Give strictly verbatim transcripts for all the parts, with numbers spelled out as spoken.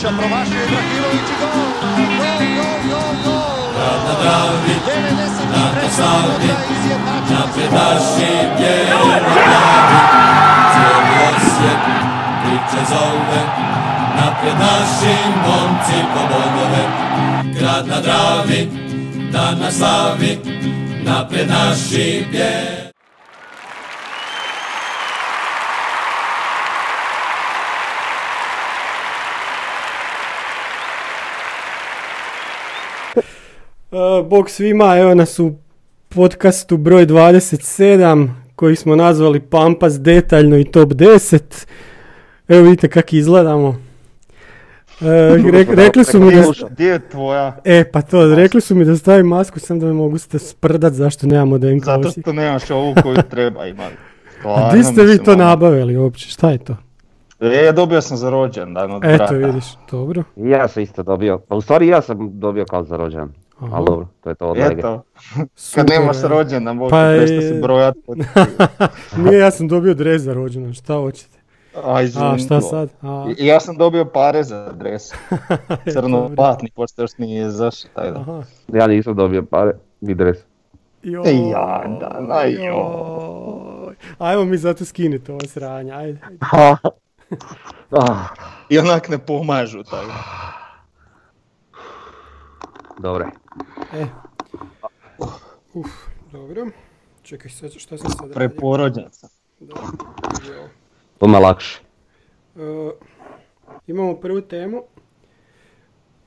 Krujičića, promašio Ibrahimović i gol! Gol, gol, gol, gol! Rada David, Rada Saudi, napredaši Bijelo David, cijeli Osijek, priče zove, napredaši momci po bodove. Grad na Dravi, dan na slavi, napredaši Bijelo. Bog svima, evo nas u podcastu broj dvadeset sedam koji smo nazvali Pampas detaljno i top deset. Evo vidite kako izgledamo. E, re, rekli su mi da... E pa to, rekli su mi da stavim masku, sam da me mogu ste sprdat zašto nemamo D N K. Zato što nemaš ovu koju treba imati. A di ste vi to nabavili uopće, šta je to? E, dobio sam za rođendan od brata. Eto vidiš, dobro. Ja sam isto dobio, pa u stvari ja sam dobio kao za rođendan. Ali dobro, to je to od Lege. Eto, kad nemaš rođena, mogu pa nešto je... si brojat. Nije, ja sam dobio dres za rođena, šta hoćete? Aj, a šta sad? A... Ja sam dobio pare za dres. Crno platni, pošto još nije izašao taj dan. Aha. Ja nisam dobio pare, ni dres. Joj, Jadan, aj joj. Ajmo mi zato skinuti ovo sranje, ajde. I onak ne pomažu taj. Dobre. E. Uf, dobro. Čekaj, šta sam sad radio? Preporođen sam. Poma lakše. Uh, imamo prvu temu.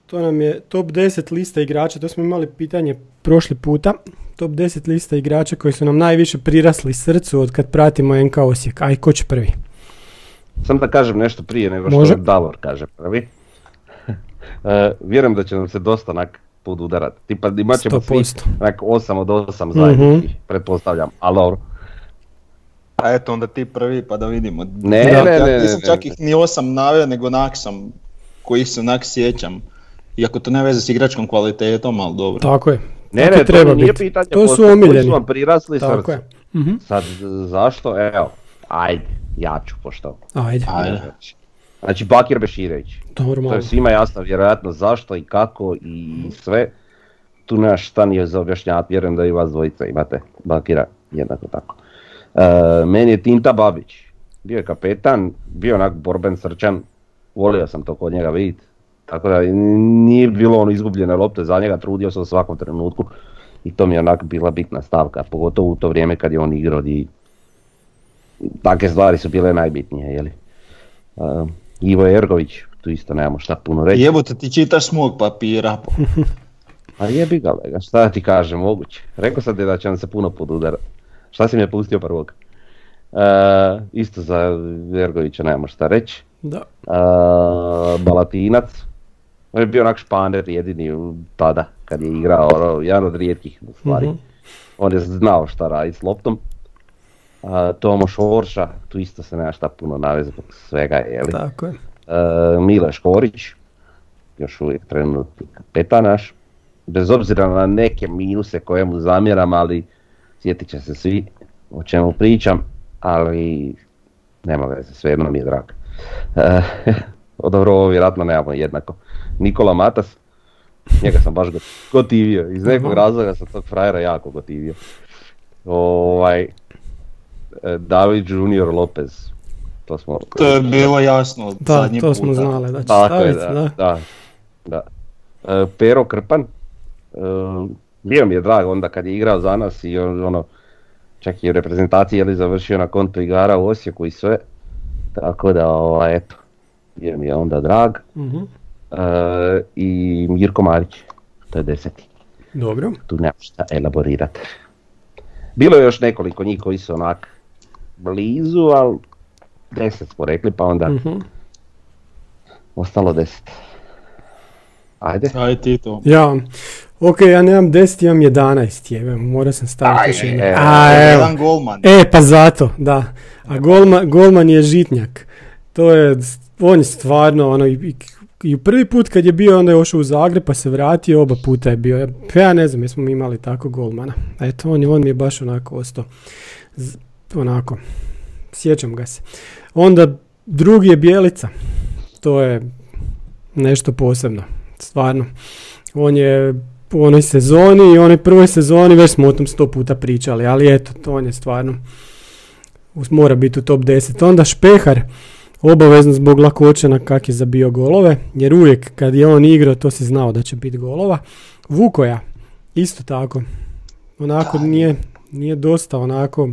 To nam je top deset lista igrača. To smo imali pitanje prošli puta. Top deset lista igrača koji su nam najviše prirasli srcu od kad pratimo N K Osijek. Aj, ko će prvi? Sam da kažem nešto prije nego što Može? Davor kaže prvi. uh, vjerujem da će nam se dosta nak... podudarati. Tipa imat ćemo svi osam od osam zajednički, mm-hmm. pretpostavljam, ali dobro. A eto onda ti prvi pa da vidimo. Ne, ne, ne, ja ne, nisam ne, čak ne. Ih ni osam naveo, nego onak sam, koji se onak sjećam. Iako to ne veze s igračkom kvalitetom, ali dobro. Tako je. Ne, Tako ne, treba to nije biti. Pitanje, to su omiljeni. Koji su vam prirasli srcu. Mm-hmm. Sad, zašto? Evo, ajde, ja ću pošto. Ajde. ajde. Znači Bakir Beširević, Dobro, to je svima jasno vjerojatno zašto i kako i sve, tu nemaš šta nije za objašnjati, vjerujem da i vas dvojica imate Bakira jednako tako. E, meni je Tinta Babić, bio je kapetan, bio onak borben srčan, volio sam to kod njega vidjeti, tako da nije bilo ono izgubljene lopte za njega, trudio sam u svakom trenutku i to mi je onak bila bitna stavka, pogotovo u to vrijeme kad je on igrao i takve stvari su bile najbitnije, jeli. E, Ivo Ergović, tu isto nemamo šta puno reći. Jebote, ti čitaš s mog papira. A jebi ga, lega, šta ti kažem, moguće. Rekao sam ti da će nam se puno podudarati. Šta si mi je pustio prvog? E, isto za Ergovića nemamo šta reći. Da. E, Balatinac. On je bio onak španer jedini tada kad je igrao, jedan od rijetkih stvari. Mm-hmm. On je znao šta radi s loptom. Uh, Tomo Šorša, tu isto se nema šta puno naveze zbog svega, jeli? Tako je. Uh, Miloš Korić, još uvijek trenutni kapetan naš, bez obzira na neke minuse koje mu zamjeram, ali sjetit će se svi o čemu pričam, ali nema veze, svejedno mi je drag. Uh, dobro, ovo vjerojatno nemamo jednako. Nikola Matas, njega sam baš gotivio, iz nekog razloga sam tog frajera jako gotivio. Ovaj... David Junior Lopez, to smo... To je bilo jasno da, zadnji puta. Da, to smo znali, da će staviti, da. Da, da. da. E, Pero Krpan, e, bio mi je drag onda kad je igrao za nas i on, ono, čak i u reprezentaciji je li završio na kontu igara u Osijeku i sve, tako da, o, eto, bio mi je onda drag. Mm-hmm. E, i Mirko Marić, to je deseti. Dobro. Tu nema šta elaborirati. Bilo je još nekoliko njih koji su onak blizu, ali deset smo rekli, pa onda mm-hmm. ostalo deset. Ajde. Ajde ti to. Ja, ok, ja nemam deset, imam jedanaest, jebe, morao sam staviti. Aj, je, A, je, jedan golman. E, pa zato, da. A golman, golman je Žitnjak. To je, on je stvarno, ono, i, i prvi put kad je bio, onda je ošao u Zagreb, pa se vratio, oba puta je bio. Ja ne znam, jesmo mi imali tako golmana. Eto, on, on mi je baš onako ostao. Z- Onako, sjećam ga se. Onda drugi je Bijelica, to je nešto posebno, stvarno. On je u onoj sezoni i onoj prvoj sezoni, već smo o tom sto puta pričali, ali eto, to on je stvarno, mora biti u top deset. Onda Špehar, obavezno zbog lakoće na kak je zabio golove, jer uvijek kad je on igrao, to si znao da će biti golova. Vukoja, isto tako, onako nije, nije dosta, onako,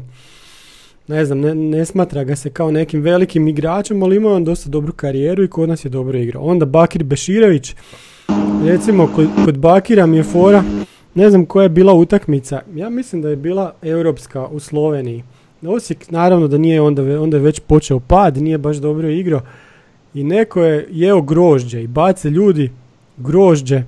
ne znam, ne, ne smatra ga se kao nekim velikim igračem, ali imao on dosta dobru karijeru i kod nas je dobro igrao. Onda Bakir Beširević, recimo kod, kod Bakira mi je fora, ne znam koja je bila utakmica, ja mislim da je bila europska u Sloveniji. Osijek naravno da nije, onda, onda je već počeo pad, nije baš dobro igrao i neko je jeo grožđe i bace ljudi grožđe,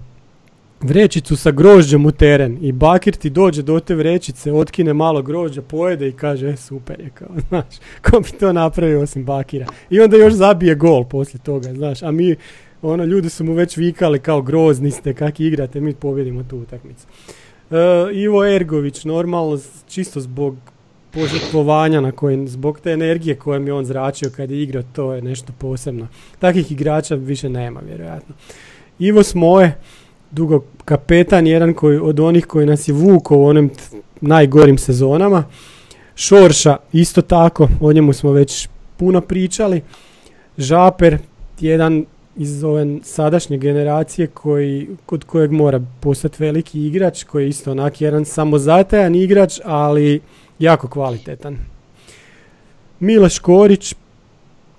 vrećicu sa grožđem u teren i Bakir ti dođe do te vrećice, otkine malo grožđa, pojede i kaže e, super je, kao, znaš, ko bi to napravio osim Bakira, i onda još zabije gol poslije toga, znaš, a mi ono, ljudi su mu već vikali kao grozni ste, kak igrate, mi pobjedimo tu utakmicu. E, Ivo Ergović, normalno, čisto zbog požrtvovanja na koje, zbog te energije kojom je on zračio kad je igrao, to je nešto posebno. Takih igrača više nema, vjerojatno. Ivo Smoje, dugo kapetan, jedan koji, od onih koji nas je vukao u onim t- najgorim sezonama. Šorša, isto tako, o njemu smo već puno pričali. Žaper, jedan iz ove sadašnje generacije koji, kod kojeg mora postati veliki igrač, koji je isto onak jedan samozatajan igrač, ali jako kvalitetan. Miloš Korić,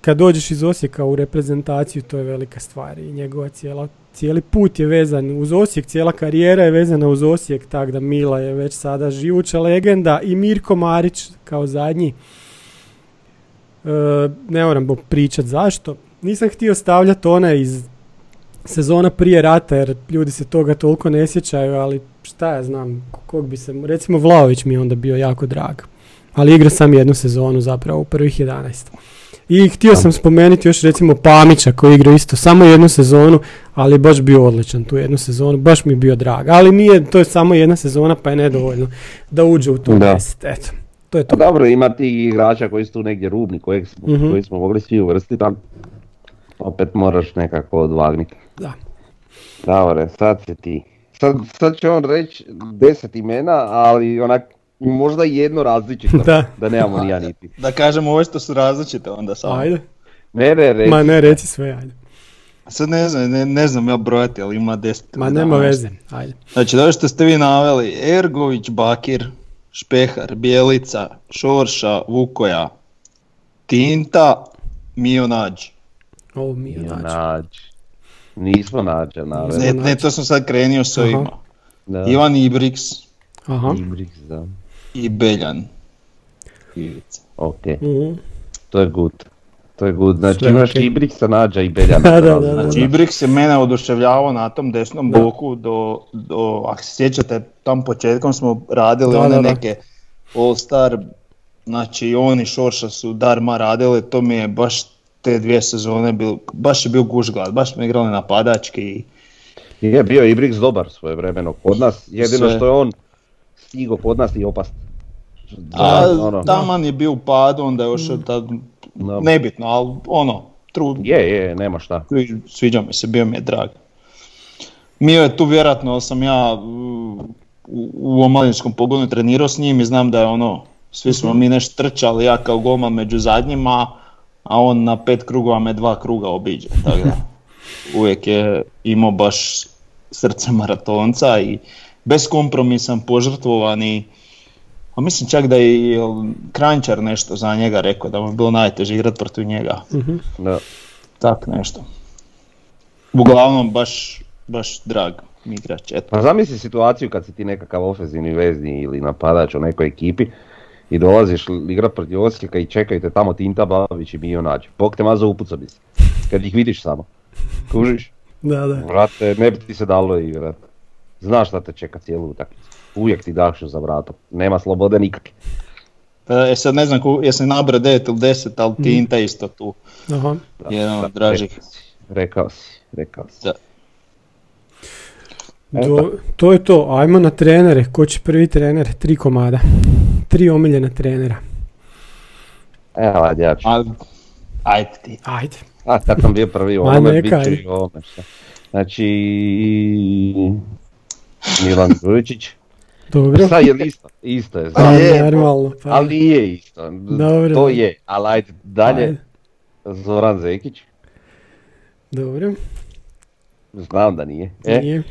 kad dođeš iz Osijeka u reprezentaciju, to je velika stvar i njegova cijela, cijeli put je vezan uz Osijek, cijela karijera je vezana uz Osijek, tako da Mila je već sada živuća legenda, i Mirko Marić kao zadnji. E, ne moram pričati zašto. Nisam htio stavljati one iz sezona prije rata, jer ljudi se toga toliko ne sjećaju, ali šta ja znam, kog bi se, recimo Vlaović mi je onda bio jako drag, ali igrao sam jednu sezonu zapravo u prvih jedanaest. I htio sam spomenuti još recimo Pamića koji igrao isto samo jednu sezonu, ali baš bio odličan tu jednu sezonu, baš mi je bio drag, ali nije, to je samo jedna sezona pa je nedovoljno da uđe u tu deset, eto. To je to. A dobro, ima ti igrača koji su tu negdje rubni, kojeg smo, mm-hmm. koji smo mogli svi uvrstiti, ali opet moraš nekako odvagniti. Da. Dobre, sad se ti. Sad, sad će on reći deset imena, ali onak možda jedno različito, da, da nemamo ni ja niti. Da, da kažem ovo što su različite onda samo. Ajde. Ne, ne, reci. Ma ne, reci sve, ajde. Sad ne znam, ne, ne znam ja brojati, ali ima deset. Ma nema veze, ajde. Znači, da što ste vi naveli, Ergović, Bakir, Špehar, Bijelica, Šorša, Vukoja, Tinta, Mio Nađ. O, Mio Nađ. Nismo Nađa, naravno. Ne, ne, to sam sad krenio s ovima. Ivan Ibrix. Aha. Ibrix, da. I Beljan. Ivica. Ok. Mm-hmm. To je good. To je good. Znači imaš okay. Ibrixa, Nađa i Beljana. da, da, da, da. Znači Ibrix je mene oduševljavao na tom desnom da. boku do, do, ako se sjećate, tam početkom smo radili da, one da, da. neke all-star, znači on i Šorša su darma radili, to mi je baš te dvije sezone, bil, baš je bio gužglad, baš smo igrali napadački. Je bio Ibrix dobar svoje vremeno kod nas, jedino sve. Što je on stigao kod nas i opast. A ono, taman je bio u padu, onda još mm. tad, no. nebitno, ali ono, trud. Je, je, nema šta. Sviđa mi se, bio mi je drag. Mio je tu vjerojatno, sam ja u, u omladinskom pogonu trenirao s njim i znam da je ono, svi smo mm-hmm. mi nešto trčali, ja kao golman među zadnjima, a on na pet krugova me dva kruga obiđe, tako da uvijek je imao baš srce maratonca i beskompromisan, požrtvovan i a mislim čak da je Kranjčar nešto za njega rekao, da mu je bilo najteže igrati protiv njega, mm-hmm. da. tak nešto. Uglavnom baš, baš drag igrač. Eto. Pa zamisli situaciju kad si ti nekakav ofenzivni vezni ili napadač u nekoj ekipi i dolaziš igrat protiv Osijeka i čekajte tamo Tinta Babić i Mio Nađ. Bog te mazo, upucao bi se, kad ih vidiš samo. Kužiš? Da, da. Vrate, ne bi ti se dalo igrat. Znaš da te čeka cijelu utakmicu. Uvijek ti dakšu za vratom. Nema slobode nikakve. E sad ne znam, jesam nabra devet ili deset, ali mm. Tinta isto tu. Aha. Da, jedan od dražih. Rekao si, rekao si. Da. Do, to je to, ajmo na trenere. Ko će prvi trener? Tri komada. Tri omiljena trenera. Evo, ja ću. Ajde ti. Ajde. A, kad sam bio prvi u ovome, bit ću i ovome. Znači, Milan Krujičić. Dobro. Sad je isto, isto je. Znači, ali, je normalno, pa. Ali nije isto. Dobro. To je, ali ajde dalje. Ajde. Zoran Zekić. Dobro. Znam da nije. E? Nije.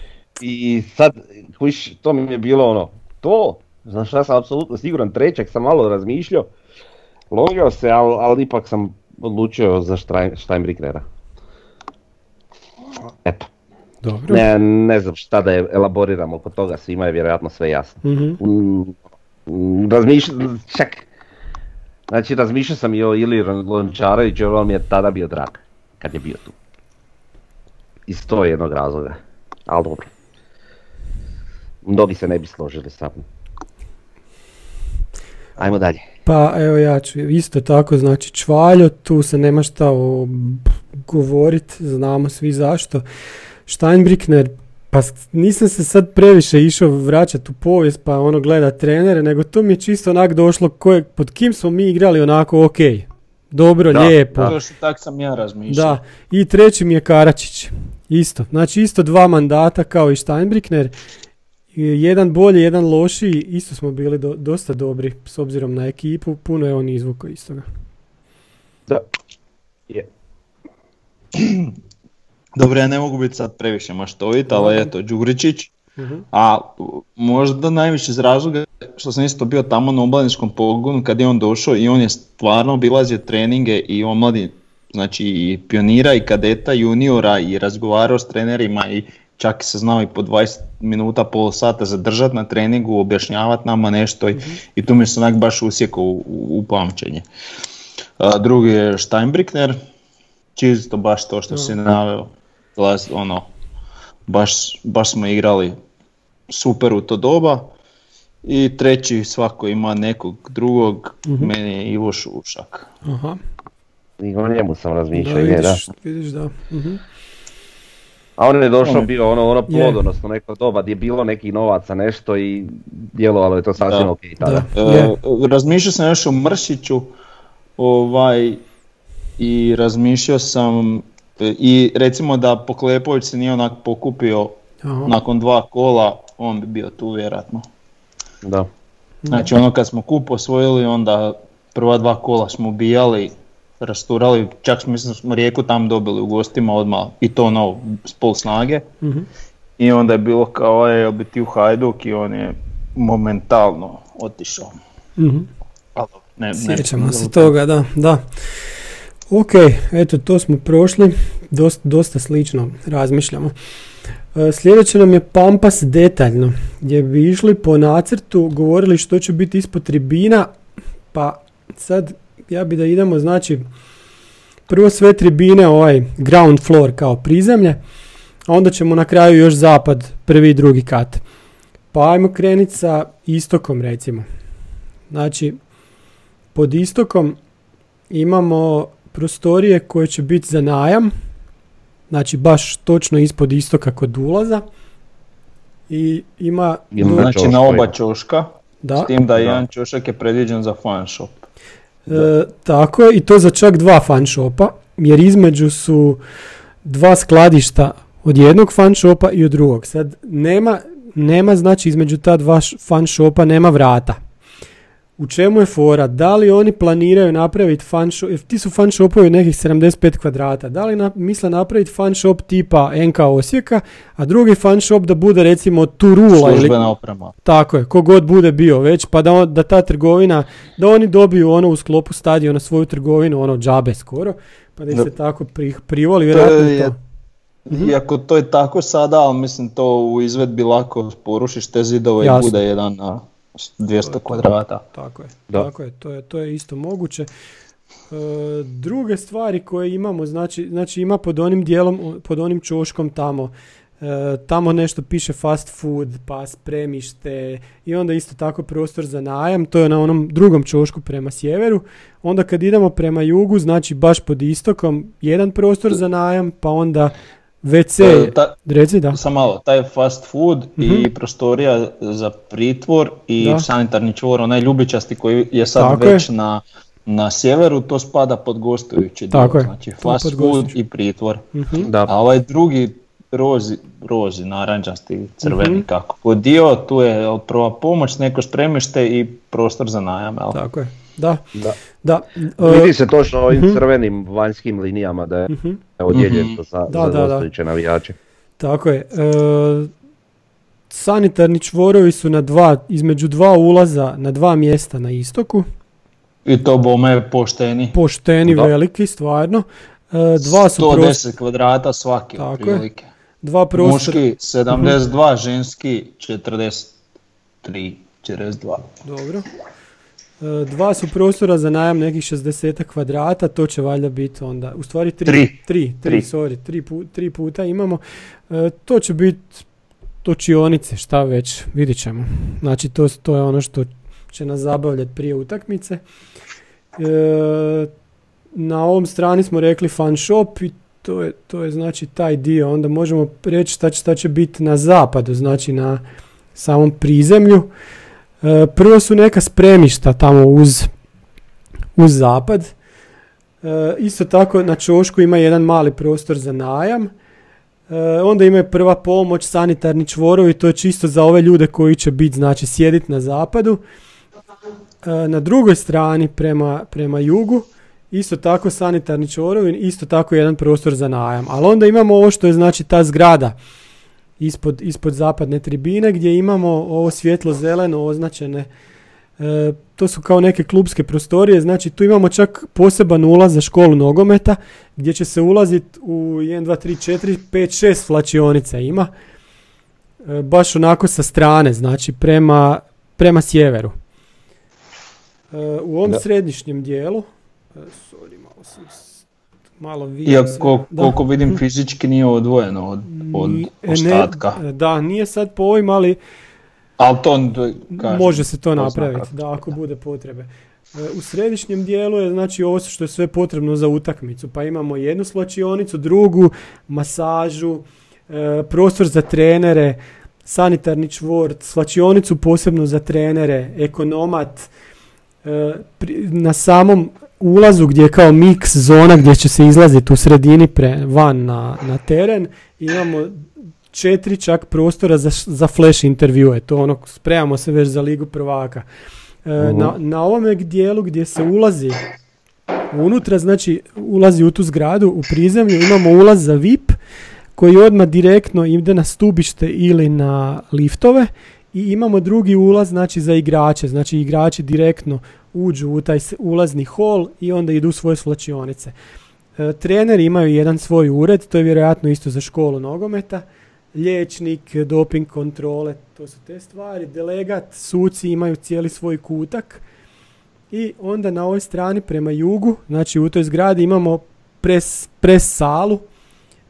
I sad, kuš, to mi je bilo ono, to, znaš, ja sam apsolutno siguran, trećak sam malo razmišljao, logio se, ali, ali ipak sam odlučio za Steinbrücknera. Eto. Dobro. Ne, ne znam šta da elaboriram oko toga, svima je vjerojatno sve jasno. Mm-hmm. Razmišljao, čak, znači razmišljao sam i o Ili Lončareviću, jer on mi je tada bio drag, kad je bio tu. Iz to jednog razloga, ali dobro. Mnogi se ne bi složili sa mnom. Ajmo dalje. Pa evo ja ću isto tako, znači Čvaljo, tu se nema šta o... govorit, znamo svi zašto. Steinbrückner, pa nisam se sad previše išao vraćati u povijest pa ono gleda trenere, nego to mi je čisto onak došlo koje, pod kim smo mi igrali onako ok, dobro, da, lijepo. Da, tak sam ja razmišljao. Da, i treći mi je Karačić, isto, znači isto dva mandata kao i Steinbrückner. Jedan bolji, jedan lošiji, isto smo bili do, dosta dobri s obzirom na ekipu, puno je on izvukao iz toga. Da, je. Yeah. Dobro, ja ne mogu biti sad previše maštovit, ali mm-hmm. eto, Đuričić, mm-hmm. a možda najviše iz razloga što sam isto bio tamo na omladinskom pogonu kad je on došao i on je stvarno obilazio treninge i omladi, znači i pionira i kadeta, juniora i razgovarao s trenerima i čak se znao i po dvadeset minuta, pol sata zadržati na treningu, objašnjavati nama nešto i, mm-hmm. i tu mi se onak baš usjekao u, u pamćenje. A, drugi je Steinbrückner, čisto baš to što mm-hmm. si naveo, ono, baš, baš smo igrali super u to doba. I treći svako ima nekog drugog, mm-hmm. meni je Ivo Šušak. Aha. I o njemu sam razmišljao. Da, vidiš, je, da. Vidiš, da. Mm-hmm. A on je došao bio ono, ono plodonosno neko doba gdje je bilo nekih novaca nešto i djelovalo je to sasvim ok tada. E, razmišljao sam još o Mršiću ovaj, i razmišljao sam i recimo da Poklepović se nije onak pokupio. Aha. Nakon dva kola, on bi bio tu vjerojatno. Da. Znači ono kad smo kup osvojili onda prva dva kola smo ubijali, rasturali, čak mislim smo Rijeku tam dobili u gostima odmah i to ono s pol snage. Mm-hmm. I onda je bilo kao je bi ti u Hajduk i on je momentalno otišao. Mm-hmm. Alo, ne, ne, sjećamo ne, se ne, toga, da, da. Ok, eto to smo prošli, dosta, dosta slično razmišljamo. E, sljedeće nam je Pampas detaljno, gdje bi išli po nacrtu, govorili što će biti ispod tribina, pa sad... Ja bi da idemo, znači, prvo sve tribine, ovaj ground floor kao prizemlje, a onda ćemo na kraju još zapad, prvi i drugi kat. Pa ajmo krenuti sa istokom, recimo. Znači, pod istokom imamo prostorije koje će biti za najam, znači baš točno ispod istoka kod ulaza. I ima... Znači na oba čoška, da. S tim da jedan čošak je predviđen za fan shop. E, tako je, i to za čak dva fan shopa, jer između su dva skladišta od jednog fan shopa i od drugog. Sad nema, nema znači između ta dva fan shopa nema vrata. U čemu je fora? Da li oni planiraju napraviti fan shop, ti su fan shopovi nekih sedamdeset pet kvadrata, da li na, misle napraviti fan shop tipa N K Osijeka, a drugi fan shop da bude recimo Turula ili oprema. Tako je, kogod bude bio već, pa da, on, da ta trgovina, da oni dobiju ono u sklopu stadiona svoju trgovinu, ono džabe skoro, pa da se no. tako pri, privoli, vjerojatno to. Je, to. Mm-hmm. Iako to je tako sada, ali mislim to u izvedbi lako porušiš te zidove. Jasno. I bude jedan... A... dvjesto kvadrata. Tako je, tako je, to je, to je isto moguće. E, druge stvari koje imamo, znači, znači ima pod onim dijelom, pod onim čoškom tamo, e, tamo nešto piše fast food, pa spremište i onda isto tako prostor za najam, to je na onom drugom čošku prema sjeveru. Onda kad idemo prema jugu, znači baš pod istokom, jedan prostor za najam, pa onda... ve ce, ta, reci da. Sam malo, taj fast food, mm-hmm. i prostorija za pritvor i da. Sanitarni čvor, onaj ljubičasti koji je sad tako već je. Na Na sjeveru to spada pod gostujući dio, znači fast food i pritvor. Uh-huh. Da. A ovaj drugi rozi, rozi naranđasti, crveni uh-huh. kako god dio, tu je prva pomoć, neko spremište i prostor za najam. Jel? Tako je. Da. Da. Da. Vidi se točno ovim uh-huh. crvenim vanjskim linijama da je uh-huh. odjeljen uh-huh. za, da, za da, gostujuće da. navijače. Tako je. E, sanitarni čvorovi su na dva, između dva ulaza na dva mjesta na istoku. I to bome pošteni. Pošteni, da. Veliki, stvarno. E, dva su sto deset prostor... kvadrata svaki. Tako je. Dva prostor... Muški sedamdeset dva, mm-hmm. ženski četrdeset tri, četrdeset dva. Dobro. E, dva su prostora za najam nekih šezdeset kvadrata, to će valjda biti onda. U stvari tri. Tri, tri, tri, tri. sorry, tri, pu, tri puta imamo. E, to će biti točionice, šta već, vidit ćemo. Znači to, to je ono što će nas zabavljati prije utakmice. E, na ovom strani smo rekli fan shop i to je, to je znači taj dio. Onda možemo reći šta će, šta će biti na zapadu, znači na samom prizemlju. E, prvo su neka spremišta tamo uz, uz zapad. E, isto tako na čošku ima jedan mali prostor za najam. Onda imaju prva pomoć, sanitarni čvorovi, to je čisto za ove ljude koji će biti, znači sjediti na zapadu. Na drugoj strani prema, prema jugu, isto tako sanitarni čvorovi, isto tako jedan prostor za najam. Ali onda imamo ovo što je znači ta zgrada ispod, ispod zapadne tribine gdje imamo ovo svjetlo-zeleno označene, e, to su kao neke klubske prostorije, znači tu imamo čak poseban ulaz za školu nogometa gdje će se ulaziti u jedan, dva, tri, četiri, pet, šest svlačionica ima, e, baš onako sa strane, znači prema, prema sjeveru. E, u ovom da. središnjem dijelu, e, sorry, malo sam malo više. Iako koliko vidim hm. fizički nije odvojeno od, od ostatka. Ne, da, nije sad po ovim, ali ali to kažem, može se to napraviti, da, ako bude potrebe. U središnjem dijelu je znači ovo što je sve potrebno za utakmicu, pa imamo jednu svlačionicu, drugu, masažu, prostor za trenere, sanitarni čvor, svlačionicu posebno za trenere, ekonomat, na samom ulazu gdje je kao mix zona gdje će se izlaziti u sredini pre, van na, na teren, imamo četiri čak prostora za, za flash intervjue, to ono, spremamo se već za Ligu prvaka. E, uh-huh. na, na ovome dijelu gdje se ulazi unutra, znači ulazi u tu zgradu, u prizemlju, imamo ulaz za V I P koji odmah direktno ide na stubište ili na liftove i imamo drugi ulaz znači za igrače, znači igrači direktno uđu u taj ulazni hol i onda idu u svoje svlačionice. E, treneri imaju jedan svoj ured, to je vjerojatno isto za školu nogometa. Liječnik, doping kontrole, to su te stvari. Delegat, suci imaju cijeli svoj kutak. I onda na ovoj strani prema jugu, znači u toj zgradi imamo pres, pres salu,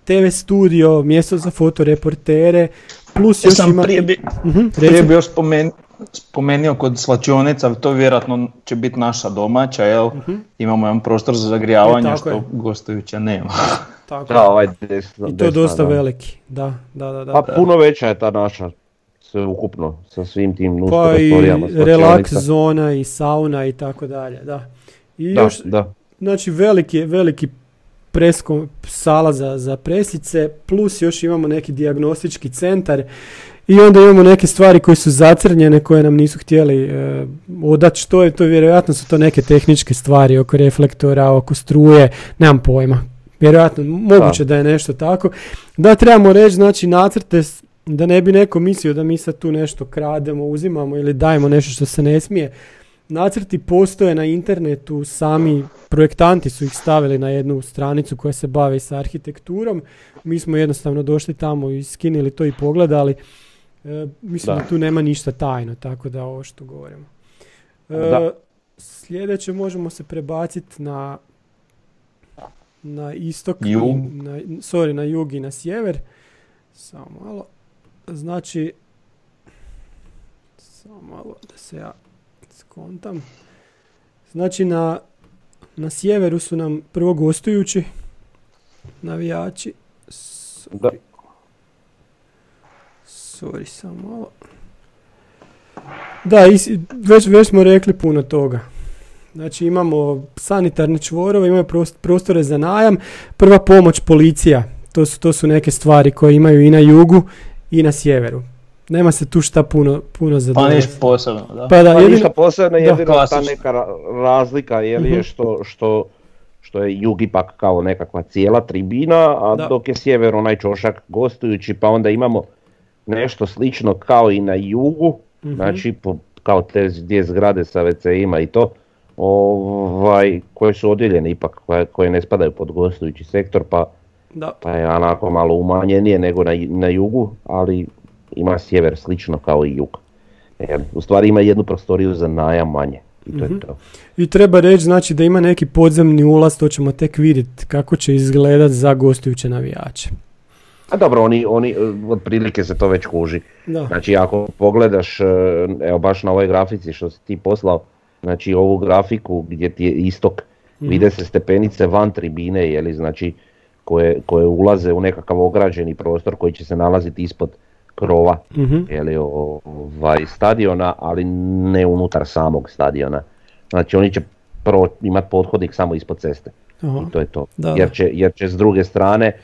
T V studio, mjesto za fotoreportere, plus još ima... Prije bi, uh-huh, prije bi još spomen, spomenio kod svlačionica, to vjerojatno će biti naša domaća, jel? Uh-huh. Imamo jedan prostor za zagrijavanje, što gostujuća nema. Tako. Da, ovaj desna, i to je dosta da. veliki, da, da, da, da. Pa puno veća je ta naša, sve ukupno, sa svim tim nustostorijama. Pa i relaks zona i sauna i tako dalje, da. I da, još, da. Znači veliki, veliki preskom, sala za, za presice, plus još imamo neki dijagnostički centar i onda imamo neke stvari koje su zacrnjene, koje nam nisu htjeli e, odati što je to, vjerojatno su to neke tehničke stvari oko reflektora, oko struje, nemam pojma. Vjerojatno, moguće da. da je nešto tako. Da, trebamo reći, znači, nacrte, da ne bi neko mislio da mi sad tu nešto krademo, uzimamo ili dajemo nešto što se ne smije. Nacrti postoje na internetu, sami projektanti su ih stavili na jednu stranicu koja se bavi sa arhitekturom. Mi smo jednostavno došli tamo i skinili to i pogledali. E, mislim da. da tu nema ništa tajno, tako da ovo što govorimo. E, sljedeće možemo se prebaciti na... na istok, na, sorry, na jug i na sjever. Samo malo. Znači, samo malo da se ja skontam. Znači, na, na sjeveru su nam prvo gostujući navijači. Sorry. Da. Sorry, samo malo. Da, is, već, već smo rekli puno toga. Znači imamo sanitarne čvorove, imamo prostore za najam, prva pomoć policija. To su, to su neke stvari koje imaju i na jugu i na sjeveru. Nema se tu šta puno, puno zadovati. Pa ništa posebno, da. Pa, da, pa jedino, ništa posebno, jedino da, ta neka razlika je, uh-huh. je što, što, što je jug ipak kao nekakva cijela tribina, a da. Dok je sjever onaj čošak gostujući, pa onda imamo nešto slično kao i na jugu, uh-huh. znači po, kao te gdje zgrade sa ve ce ima i to, ovaj, koje su odjeljene ipak, koje, koje ne spadaju pod gostujući sektor, pa, pa je onako malo umanjenije nego na, na jugu, ali ima sjever slično kao i jug. E, u stvari ima jednu prostoriju za najam manje. I, to mm-hmm. je to. I treba reći znači, da ima neki podzemni ulaz, to ćemo tek vidjeti kako će izgledati za gostujuće navijače. A dobro, oni, oni otprilike se to već kuži. Da. Znači ako pogledaš, evo baš na ovoj grafici što si ti poslao, znači ovu grafiku gdje ti je istok, mm-hmm. vide se stepenice van tribine, jeli, znači, koje, koje ulaze u nekakav ograđeni prostor koji će se nalaziti ispod krova mm-hmm. jeli, ovaj, stadiona, ali ne unutar samog stadiona. Znači oni će pro, imati pothodnik samo ispod ceste. Aha. I to je to. Da. Jer, će, jer će s druge strane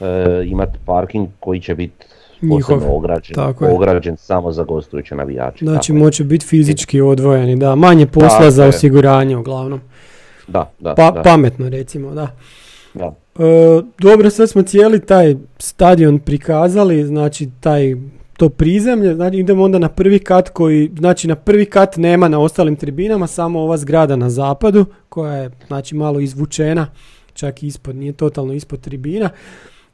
uh, imati parking koji će biti posebno ograđen, ograđen samo za gostujuće navijače. Znači moće biti fizički odvojeni, da, manje posla da, za osiguranje uglavnom. Da, da, pa, da. Pametno recimo, da. Da. E, dobro, sad smo cijeli taj stadion prikazali, znači taj, to prizemlje, znači idemo onda na prvi kat koji, znači na prvi kat nema na ostalim tribinama, samo ova zgrada na zapadu koja je znači malo izvučena, čak ispod, nije totalno ispod tribina.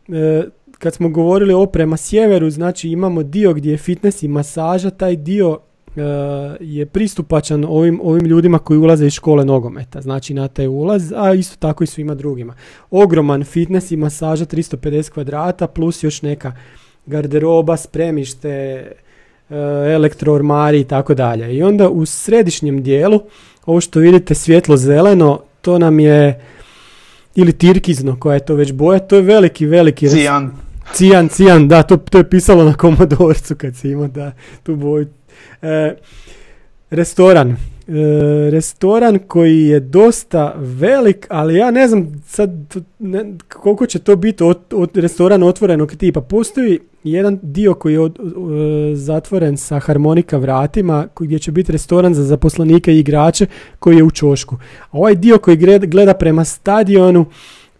E, kad smo govorili o prema sjeveru, znači imamo dio gdje je fitness i masaža, taj dio e, je pristupačan ovim, ovim ljudima koji ulaze iz škole nogometa, znači na taj ulaz, a isto tako i svima drugima. Ogroman fitness i masaža, tristo pedeset kvadrata, plus još neka garderoba, spremište, e, elektroormari i tako dalje. I onda u središnjem dijelu, ovo što vidite svjetlo zeleno, to nam je ili tirkizno, koja je to već boja, to je veliki, veliki... Cijan. Cijan, cijan, da, to, to je pisalo na Komodorcu kad si imao, da, tu boju. E, restoran. E, restoran koji je dosta velik, ali ja ne znam sad ne, koliko će to biti od, od restoran otvorenog tipa. Postoji jedan dio koji je od, od, od, zatvoren sa harmonika vratima, gdje će biti restoran za zaposlenike i igrače koji je u čošku. A ovaj dio koji gleda prema stadionu,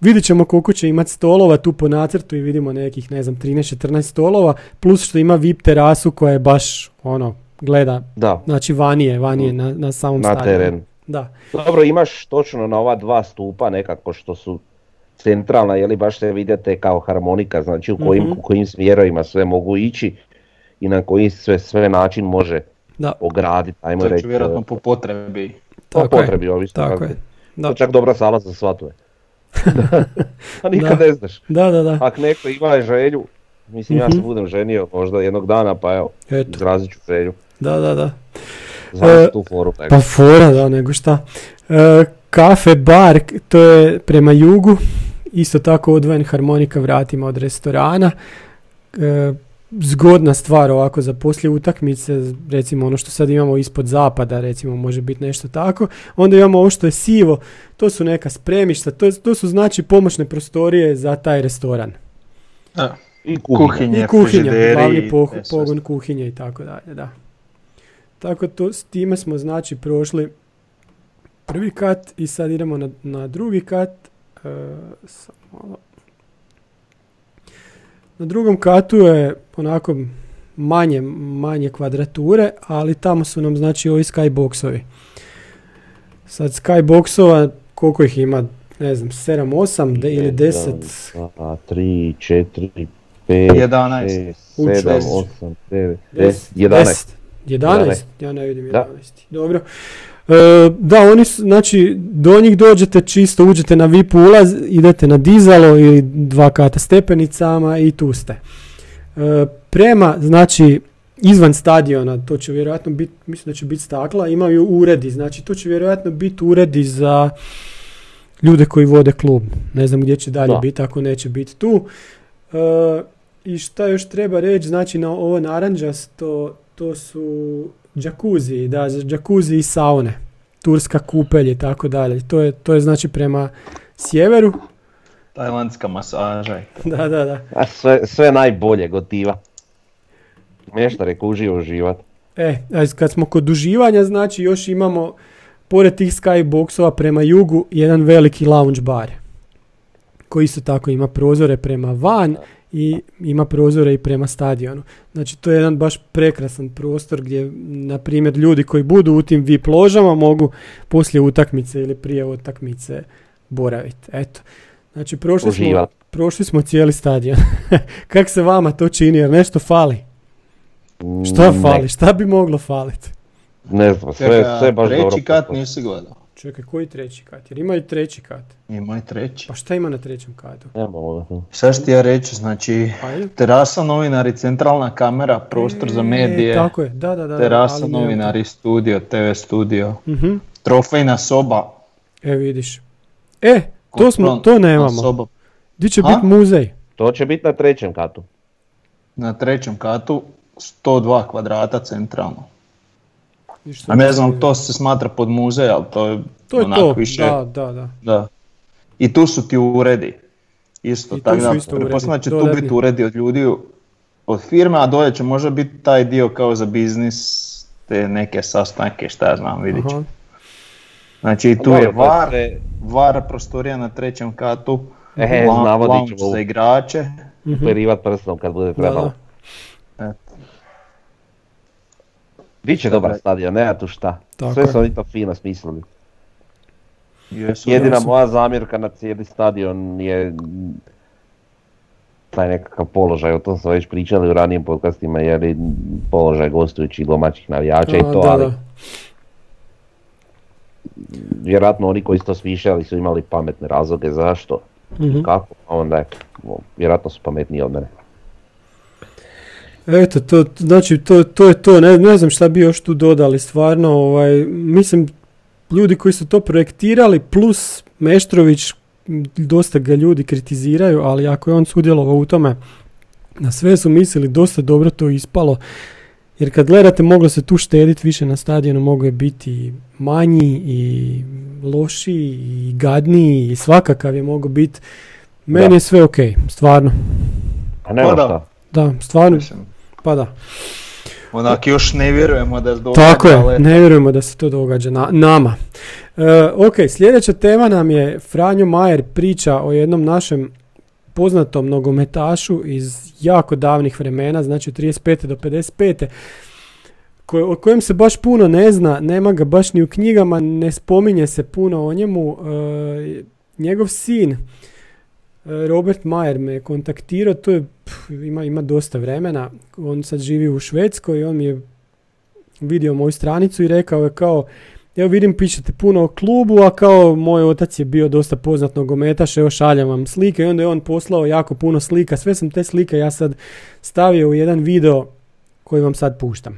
vidjet ćemo koliko će imati stolova tu po nacrtu i vidimo nekih, ne znam, trinaest četrnaest stolova, plus što ima V I P terasu koja je baš, ono, gleda, da. Znači vanije, vanije na, na samom na stadionu. Teren. Da. Dobro, imaš točno na ova dva stupa nekako što su centralna, jeli baš se vidite kao harmonika, znači u kojim, mm-hmm. u kojim smjerovima sve mogu ići i na koji sve, sve način može da. Ograditi, ajmo reći. To ću vjerojatno po potrebi. Po tako potrebi, je. Ovisno. Tako je. Da. To čak dobra sala za svatove. A nikad da. Ne znaš. Da, da, da. Ako neko ima želju, mislim mm-hmm. ja se budem ženio možda jednog dana, pa evo, eto. Izrazit ću želju. Da, da, da. Znači e, tu foru. Nekako. Pa fora, da, nego šta. E, kafe, bar, to je prema jugu. Isto tako odvojen harmonika vratima od restorana. E, zgodna stvar ovako za poslije utakmice, recimo ono što sad imamo ispod zapada, recimo može biti nešto tako. Onda imamo ovo što je sivo, to su neka spremišta, to, to su znači pomoćne prostorije za taj restoran. A, i kuhinje, i kuhinja, glavni poh- pogon kuhinje i tako dalje, da. Tako to, s time smo znači prošli prvi kat i sad idemo na, na drugi kat. E, samo na drugom katu je onako manje, manje kvadrature, ali tamo su nam znači ovi skyboxovi. Sad skyboxova, koliko ih ima, ne znam, sedam, osam de, ili deset? tri, četiri, pet, šest, sedam, osam, devet, deset, jedanaest. Ja ne vidim jedanaest. Da. Dobro. E, da, oni su, znači, do njih dođete čisto, uđete na V I P ulaz, idete na dizalo ili dva kata stepenicama i tu ste. E, prema, znači, izvan stadiona, to će vjerojatno biti, mislim da će biti stakla, imaju uredi, znači to će vjerojatno biti uredi za ljude koji vode klub. Ne znam gdje će dalje biti, ako neće biti tu. E, i šta još treba reći, znači na ovo naranđasto, to su... Džakuzi, da, džakuzi i saune. turska kupelj i tako dalje. To je, to je znači prema sjeveru. Tajlandska masaža. Da, da, da. A sve, sve najbolje, gotiva. Mještare kuži uživat. E, kad smo kod uživanja, znači još imamo, pored tih skyboxova prema jugu, jedan veliki lounge bar. Koji isto tako ima prozore prema van i ima prozore i prema stadionu. Znači to je jedan baš prekrasan prostor gdje, na primjer, ljudi koji budu u tim V I P ložama mogu poslije utakmice ili prije utakmice boraviti. Eto. Znači prošli smo, prošli smo cijeli stadion. Kako se vama to čini? Jer nešto fali? Mm, šta fali? Ne. Šta bi moglo faliti? Ne znam, sve, sve baš dobro. Treći kat nisi gledao. Čekaj, koji treći kat? Jer ima i treći kat. Ima i treći. Pa šta ima na trećem katu? Šta što ja reći, znači terasa novinari, centralna kamera, prostor e, za medije. Tako je, da, da, da. Terasa novinari, studio, T V studio, uh-huh. Trofejna soba. E, vidiš. E, to, smo, to nemamo. Di će biti muzej? To će biti na trećem katu. Na trećem katu, sto dva kvadrata centralno. A ne znam, to se smatra pod muzej, ali to je, to je onak to. Više... Da, da, da, da. I tu su ti uredi. Isto, I tako da. Prepostavljam da će tu biti uredi od ljudi, od firme, a dolje će možda biti taj dio kao za biznis, te neke sastanke, šta ja znam, vidit ću. Znači tu je var, var prostorija na trećem katu, e, lounge za igrače. Uperivat prstom kad bude trebalo. Biće dobar stadion, nema tu šta. Tako sve su oni to fino smislili. Jesu, Jedina jesu. moja zamjerka na cijeli stadion je taj nekakav položaj, o tom smo već pričali u ranijim podcastima, jer je položaj gostujućih domaćih navijača A, i to, da, ali... Da. Vjerojatno oni koji su to smišljali su imali pametne razloge zašto, mm-hmm. kako, a onda je, vjerojatno su pametniji od mene. Eto, to, znači, to, to je to, ne, ne znam šta bi još tu dodali, stvarno, ovaj, mislim, ljudi koji su to projektirali, plus Meštrović, dosta ga ljudi kritiziraju, ali ako je on sudjelovao u tome, na sve su mislili, dosta dobro to ispalo, jer kad gledate, moglo se tu štediti više na stadionu, moglo je biti manji i lošiji i gadniji i svakakav je mogao biti, meni da. je sve okej, okay, stvarno. A nema šta. Da, stvarno, mislim. Pa da. Onak još ne vjerujemo da se događa. Tako je, ne vjerujemo da se to događa na, nama. E, ok, sljedeća tema nam je Franjo Majer, priča o jednom našem poznatom nogometašu iz jako davnih vremena, znači od trideset pete do pedeset pete, koj, o kojem se baš puno ne zna, nema ga baš ni u knjigama, ne spominje se puno o njemu. E, njegov sin Robert Majer me je kontaktirao, to je, pff, ima, ima dosta vremena, on sad živi u Švedskoj i on mi je vidio moju stranicu i rekao je kao, evo vidim pišete puno o klubu, a kao moj otac je bio dosta poznat nogometaš, evo šaljem vam slike, i onda je on poslao jako puno slika, sve sam te slike ja sad stavio u jedan video koji vam sad puštam.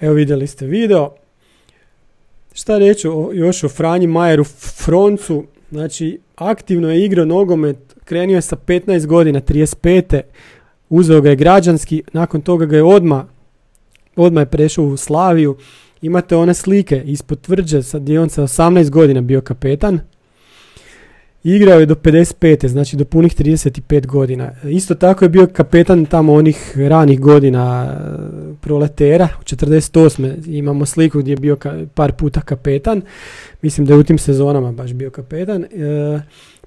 Evo vidjeli ste video. Šta reći o, još o Franji Majeru Froncu? Znači, aktivno je igrao nogomet, krenuo je sa petnaest godina, trideset pete Uzeo ga je građanski, nakon toga ga je odmah, odmah je prešao u Slaviju. Imate one slike ispod tvrđe, sad je on sa osamnaest godina bio kapetan. Igrao je do pedeset pete znači do punih trideset pet godina. Isto tako je bio kapetan tamo onih ranih godina Proletera. U četrdeset osme imamo sliku gdje je bio ka- par puta kapetan. Mislim da je u tim sezonama baš bio kapetan. E,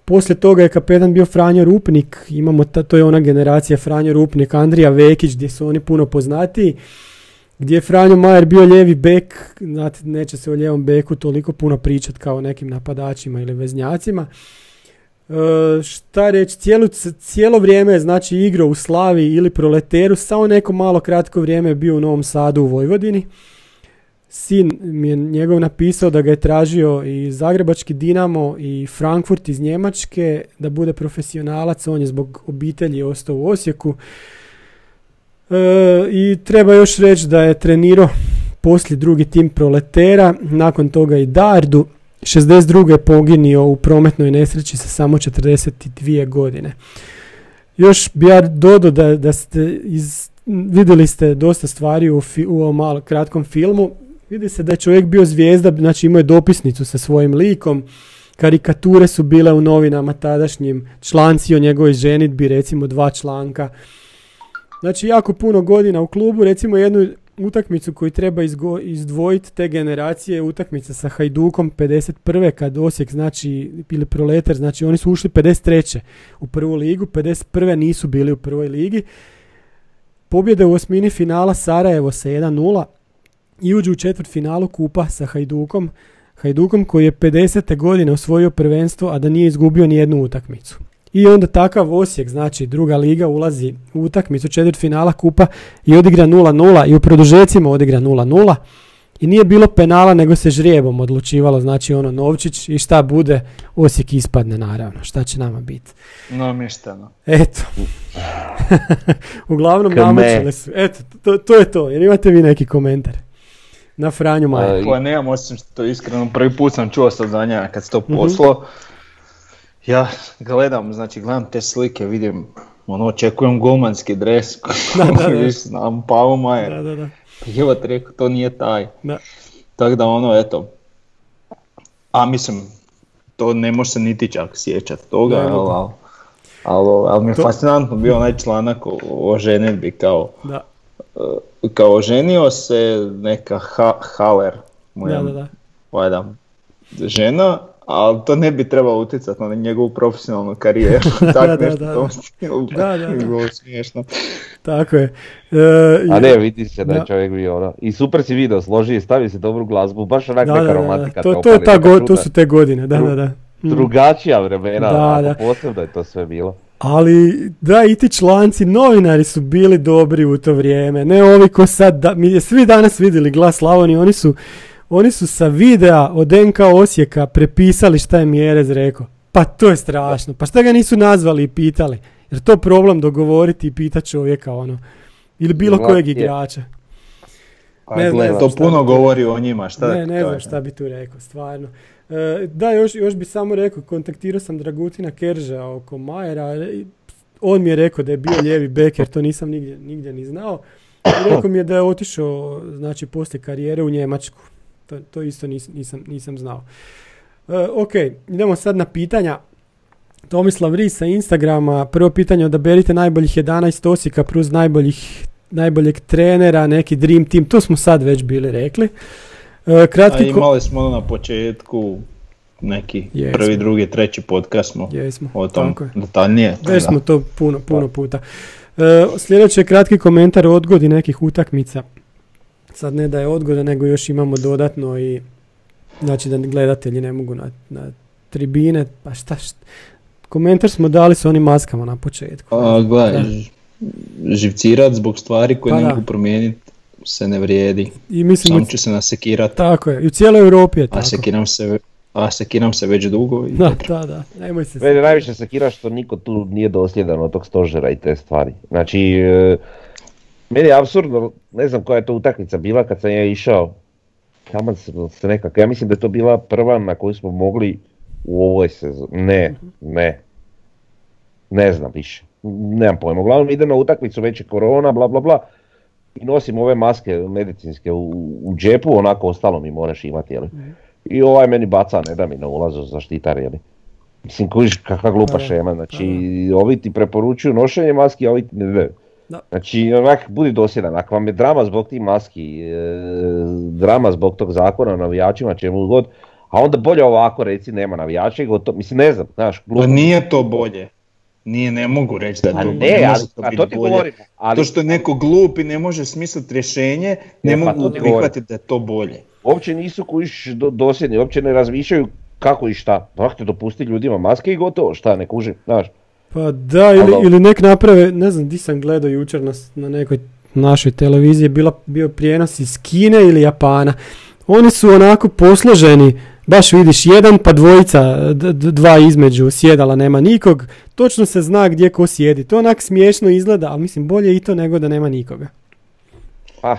poslije toga je kapetan bio Franjo Rupnik. Imamo ta, to je ona generacija Franjo Rupnik, Andrija Vekić, gdje su oni puno poznatiji. Gdje je Franjo Majer bio lijevi bek, znate, neće se o lijevom beku toliko puno pričati kao o nekim napadačima ili veznjacima. E, šta reći, cijelo, cijelo vrijeme je znači igrao u Slaviji ili Proleteru, samo neko malo kratko vrijeme je bio u Novom Sadu u Vojvodini. Sin mi je njegov napisao da ga je tražio i zagrebački Dinamo i Frankfurt iz Njemačke da bude profesionalac, on je zbog obitelji ostao u Osijeku. E, i treba još reći da je trenirao poslije drugi tim Proletera, nakon toga i Dardu. šezdeset druge je poginio u prometnoj nesreći sa samo četrdeset dvije godine. Još bi ja dodao da, da ste iz, vidjeli ste dosta stvari u, fi, u ovom malo kratkom filmu. Vidi se da je čovjek bio zvijezda, znači imao je dopisnicu sa svojim likom. Karikature su bile u novinama tadašnjim, članci o njegovoj ženidbi, recimo dva članka. Znači jako puno godina u klubu, recimo jednu utakmicu koju treba izgo, izdvojiti te generacije je utakmica sa Hajdukom pedeset prve kad Osijek, znači, ili Proletar, znači oni su ušli pedeset treće u prvu ligu, pedeset prve nisu bili u prvoj ligi. Pobjede u osmini finala Sarajevo sa jedan nula i uđu u četvrtfinalu kupa sa Hajdukom. Hajdukom koji je pedesete godine osvojio prvenstvo, a da nije izgubio ni jednu utakmicu. I onda takav Osijek, znači druga liga, ulazi u utakmicu četvrtfinala kupa i odigra nula nula i u produžecima odigra nula nula i nije bilo penala nego se žrijebom odlučivalo, znači ono novčić i šta bude, Osijek ispadne naravno, šta će nama biti. No mišteno. Eto. Uglavnom namučili su. Eto, to, to je to. Jer imate vi neki komentar na Franju Majeru? Pa nemam, osim što iskreno prvi put sam čuo sa zadnja kad se to poslo. Mm-hmm. Ja gledam, znači gledam te slike, vidim, ono, očekujem golmanski dres koji znam, Pavo Majer. Evo ti rekao, to nije taj. Tako da ono, eto, a mislim, to ne može se niti čak sjećati toga, ali al, al, al mi je to fascinantno bio onaj članak o, o ženidbi, kao, da. Kao ženio se neka ha, Haller, moja da, da, da. Vajda, žena. Ali to ne bi trebalo utjecati na njegovu profesionalnu karijeru. Tako da, nešto da, tom stilu. Da, da, da. Smiješno. Tako je. E, a ne, vidi se da je čovjek bio ono. I super si video, složi i stavi se dobru glazbu. Baš onak da, neka romantika. Da, da. To, to, je ta go, to su te godine, da, da, da. Mm. Drugačija vremena, posebno je to sve bilo. Ali da, i ti članci, novinari su bili dobri u to vrijeme. Ne ovi ko sad, da, mi je svi danas vidjeli Glas Slavonije, oni su... Oni su sa videa od en ka Osijeka prepisali šta je Mjerez rekao. Pa to je strašno. Pa šta ga nisu nazvali i pitali? Jer to je problem dogovoriti i pitati čovjeka ono. Ili bilo Vla, kojeg je. Igrača. Ne znam, gleda, to puno govori o njima. Šta ne, ne znam šta bi tu rekao, stvarno. E, da, još, još bi samo rekao, kontaktirao sam Dragutina Kerža oko Majera. On mi je rekao da je bio lijevi bek, jer to nisam nigdje, nigdje ni znao. I rekao mi je da je otišao, znači, poslije karijere u Njemačku. To, to isto nis, nisam, nisam znao. E, ok, idemo sad na pitanja. Tomislav Ri sa Instagrama. Prvo pitanje, odaberite najboljih jedanaest Osijeka plus najboljih, najboljeg trenera, neki dream team. To smo sad već bili rekli. E, kratki A imali smo ko... na početku neki yes. prvi, drugi, treći podcast smo yes. o tom detaljnije. Već smo to puno, puno puta. E, sljedeći je kratki komentar o odgodi nekih utakmica. Sad ne da je odgoda, nego još imamo dodatno i znači da gledatelji ne mogu na, na tribine, pa šta, šta. Komentar smo dali sa onim maskama na početku. A, gledaj, živcirat zbog stvari koje pa ne mogu promijeniti se ne vrijedi. I mislim, sam ću se nasekirati. Tako je, i u cijeloj Europi je tako. A sekiram se, a sekiram se već dugo. I da, da, da, nemoj se. Mene najviše sekiraš što niko tu nije dosljedan od tog stožera i te stvari. Znači... E, Meni je apsurdno, ne znam koja je to utakmica bila kad sam ja išao, tamo se nekako, ja mislim da je to bila prva na koju smo mogli u ovoj sezoni, ne, ne, ne znam više, nemam pojma, uglavnom idem na utakmicu, već je korona, bla bla bla, i nosim ove maske medicinske u, u džepu, onako ostalo mi moraš imati, jel? I ovaj meni baca, ne da mi na ulazu zaštitar, jel? Mislim, kojiš kakva glupa šema, znači, ovi ti preporučuju nošenje maski, a ovi ti ne. Da. Znači, onak, budi dosjedan, ako vam je drama zbog tih maski, e, drama zbog tog zakona o navijačima, čemu god, a onda bolje ovako reci nema navijača i gotovo, mislim ne znam, znaš. Glupo. Nije to bolje, nije, ne mogu reći da je to bolje, ne može to biti bolje. To što je neko glup i ne može smisliti rješenje, ne mogu prihvatiti da je to bolje. Uopće nisu kužiš dosjedni, uopće ne razmišljaju kako i šta, ako te dopusti ljudima maske i gotovo, šta ne kuži, znaš. Pa da, ili, ili nek naprave, ne znam di sam gledao jučer na, na nekoj našoj televiziji, bila, bio prijenos iz Kine ili Japana. Oni su onako posloženi, baš vidiš jedan pa dvojica, d- dva između sjedala, nema nikog, točno se zna gdje ko sjedi. To onak smiješno izgleda, ali mislim bolje i to nego da nema nikoga. Ah.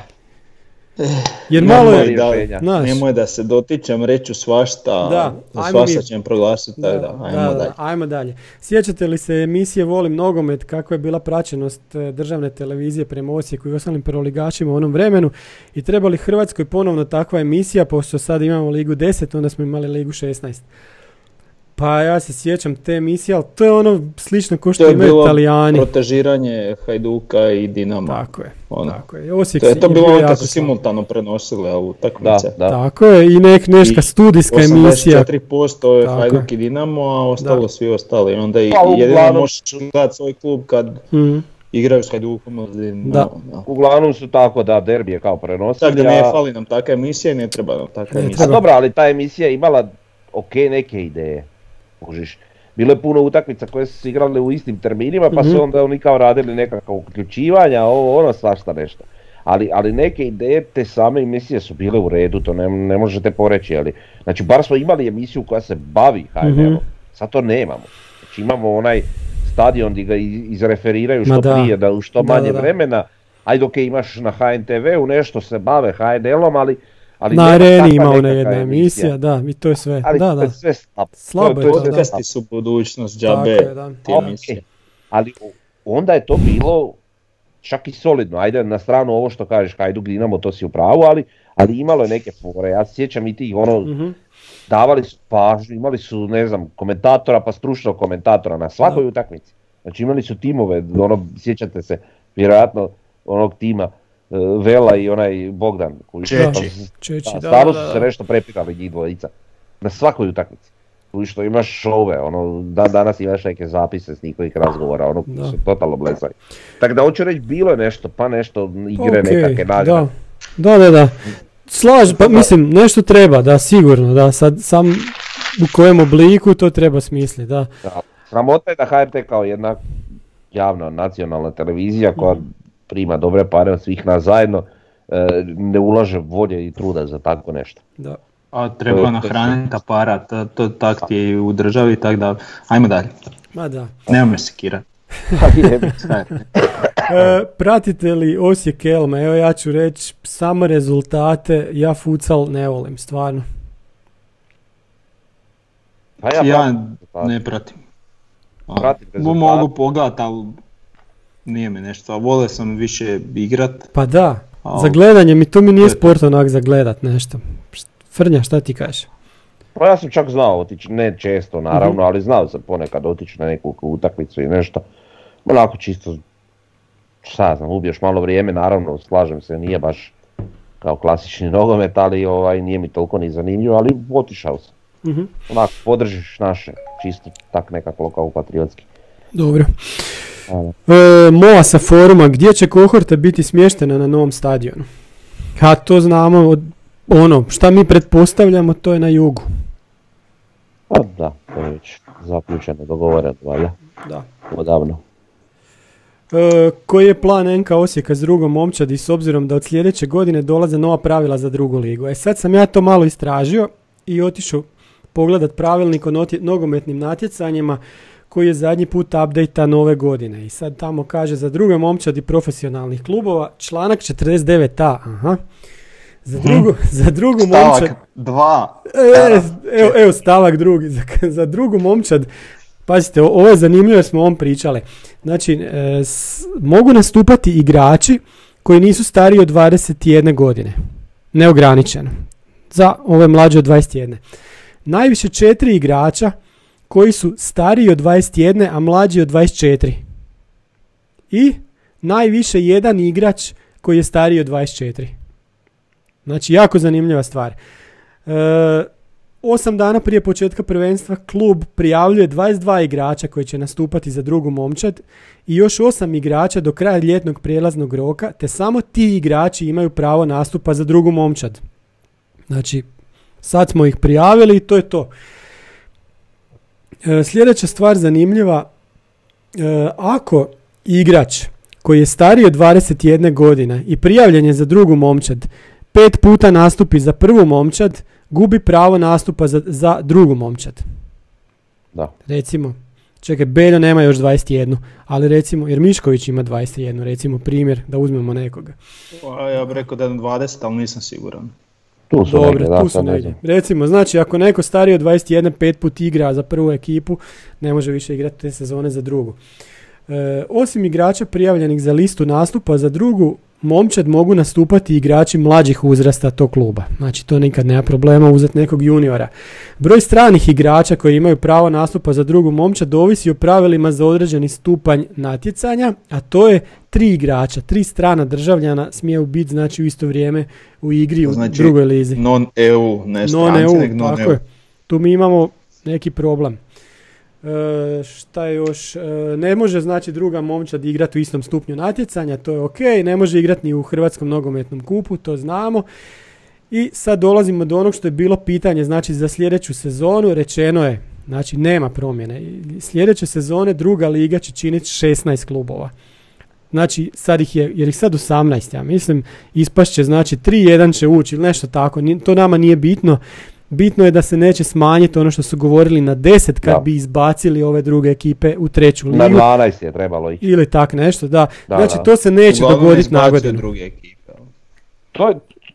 Jer nemoj malo je, da, naš, nemoj da se dotičem, reću svašta, da, svašta ćem proglasiti, da, da, ajmo, da, dalje. ajmo dalje. Sjećate li se emisije Volim nogomet, kako je bila praćenost državne televizije prema Osijeku i ostalim prvoligašima u onom vremenu i trebali Hrvatskoj ponovno takva emisija, pošto sad imamo Ligu deset, onda smo imali Ligu šesnaest. Pa ja se sjećam te emisije, ali to je ono slično kao što imaju Italijani. To je bilo protežiranje Hajduka i Dinama. Tako je, ono. Tako je. Osijek to je to bilo ono kad su simultano prenosile u takmice. Da, da. Tako je, i nek, neška studijska I emisija. osamdeset četiri posto je tako Hajduk i Dinamo, a ostalo da. Svi ostali. Onda i, pa, jedino uglavnom možeš gledati svoj klub kad mm. igraju s Hajdukom. Da. No. Uglavnom su tako da derbi je kao prenosili. Tako da ne fali nam taka emisija i ne treba nam taka emisija. Dobro, ali ta emisija imala ok neke ideje. Kužiš. Bilo je puno utakmica koje su igrali u istim terminima, pa su onda oni kao radili nekakva uključivanja, ovo, ono, svašta nešto. Ali, ali neke ideje, te same emisije su bile u redu, to ne, ne možete poreći, ali, znači, bar smo imali emisiju koja se bavi H M L-om, mm-hmm. sad to nemamo. Znači, imamo onaj stadion gdje ga izreferiraju što da. prije, da u što manje da, da. vremena, ajde ok, imaš na H N T V-u nešto se bave H N L-om, ali ali na Areni ima ona jedna emisija, da, i to je sve. Ali da, to je sve slabo. slabo to je, podcasti da. su budućnost, džabe, ti emisije. Okay. Ali onda je to bilo čak i solidno, ajde na stranu ovo što kažeš Hajduk Dinamo, to si u pravu, ali, ali imalo je neke fore, ja se sjećam i tih, ono, mm-hmm. davali su pažnju, imali su, ne znam, komentatora, pa stručnog komentatora na svakoj utakmici. Znači imali su timove, ono, sjećate se, vjerojatno onog tima, Vela i onaj Bogdan koji Čeči, pa, Čeči da, staro su se nešto prepirali njih dvojica na svakoj utakmici. Koji što imaš šove, ono, da, danas imaš neke zapise s njihovih razgovora, ono koji su totalno blesali. Tako da hoću reći bilo je nešto, pa nešto igre okay, nekakve nađene. Da, da, da. Slaž, pa mislim nešto treba, da sigurno, da sad sam u kojem obliku to treba smisliti, da. da. Sramota je da H R T kao jedna javna nacionalna televizija koja mm. prima dobre pare od svih nas zajedno, ne ulaže volje i truda za tako nešto. Da. A treba nahraniti aparat, to, to tak ti je i u državi, tak da, ajmo dalje. Ma da. Nemoj me sekirati. e, pratite li Osijek Elma? Evo ja ću reći samo rezultate, ja futsal ne volim, stvarno. Pa ja, ja pratim. ne pratim. A, pratim rezultate. Mogu pogledati, ali nije mi nešto, a vole sam više igrat. Pa da, a, za gledanje mi to mi nije sport onak za gledat nešto. Frnja, šta ti kažeš? Pa ja sam čak znao otići, ne često naravno, mm-hmm. ali znao sam ponekad otići na neku utakmicu i nešto. Onako čisto, šta znam, ubiješ malo vrijeme, naravno, slažem se, nije baš kao klasični nogomet, ali ovaj, nije mi toliko ni zanimljivo, ali otišao sam. Mm-hmm. Onako, podržiš naše, čisto tak nekako kao patriotski. Dobro. E, Moa sa foruma, gdje će kohorta biti smještena na novom stadionu? A to znamo, od, ono, šta mi pretpostavljamo, to je na jugu. Pa da, to je već zaključeno, dogovoreno, valjda, odavno. E, koji je plan N K Osijeka s drugom momčadi s obzirom da od sljedeće godine dolaze nova pravila za drugu ligu? E sad sam ja to malo istražio i otišao pogledat pravilnik o noti- nogometnim natjecanjima koji je zadnji put update-an ove godine. I sad tamo kaže za druge momčadi profesionalnih klubova, članak četrdeset devet a. Aha. Za drugu, hmm. za drugu stavak momčad... Dva. E, evo, evo stavak drugi. Za, za drugu momčad... Pazite, ovo je zanimljivo jer smo ovom pričale. Znači, e, s, mogu nastupati igrači koji nisu stariji od dvadeset jedne godine. Neograničeno. Za ove mlađe od dvadeset jedne. Najviše četiri igrača koji su stariji od dvadeset jedne, a mlađi od dvadeset četiri. I najviše jedan igrač koji je stariji od dvadeset četiri. Znači, jako zanimljiva stvar. E, osam dana prije početka prvenstva klub prijavljuje dvadeset dva igrača koji će nastupati za drugu momčad i još osam igrača do kraja ljetnog prijelaznog roka, te samo ti igrači imaju pravo nastupa za drugu momčad. Znači, sad smo ih prijavili i to je to. E, sljedeća stvar zanimljiva, e, ako igrač koji je stariji od dvadeset jedne godine i prijavljen je za drugu momčad pet puta nastupi za prvu momčad, gubi pravo nastupa za, za drugu momčad. Da. Recimo, čekaj, Beljo nema još dvadeset jednu, ali recimo, jer Mišković ima dvadeset jednu, recimo primjer, da uzmemo nekoga. O, ja bih rekao da je dvadeset, ali nisam siguran. Tu su Dobre, negdje, da, tu su negdje. Recimo, znači, ako neko stariji od dvadeset jedne pet put igra za prvu ekipu, ne može više igrati te sezone za drugu. E, osim igrača prijavljenih za listu nastupa za drugu momčad mogu nastupati igrači mlađih uzrasta tog kluba. Znači, to nikad nema problema uzeti nekog juniora. Broj stranih igrača koji imaju pravo nastupa za drugu momčad ovisi o pravilima za određeni stupanj natjecanja, a to je tri igrača, tri strana državljana smiju biti, znači, u isto vrijeme u igri, znači, u drugoj lizi. Non-E U, ne stranci, non-E U, nego non-E U. Tako je. Tu mi imamo neki problem. E, šta još, e, ne može, znači, druga momčad igrati u istom stupnju natjecanja, to je ok, ne može igrati ni u Hrvatskom nogometnom kupu, to znamo. I sad dolazimo do onog što je bilo pitanje, znači, za sljedeću sezonu rečeno je, znači, nema promjene. Sljedeće sezone druga liga će činiti šesnaest klubova. Znači, sad ih je, jer ih sad osamnaest, ja mislim, ispašće, znači, tri jedan će ući ili nešto tako, to nama nije bitno. Bitno je da se neće smanjiti ono što su govorili na deset kad da. bi izbacili ove druge ekipe u treću ligu. Na dvanaest je trebalo ići. Ili tak nešto, da. da znači da. To se neće dogoditi na godinu. To je,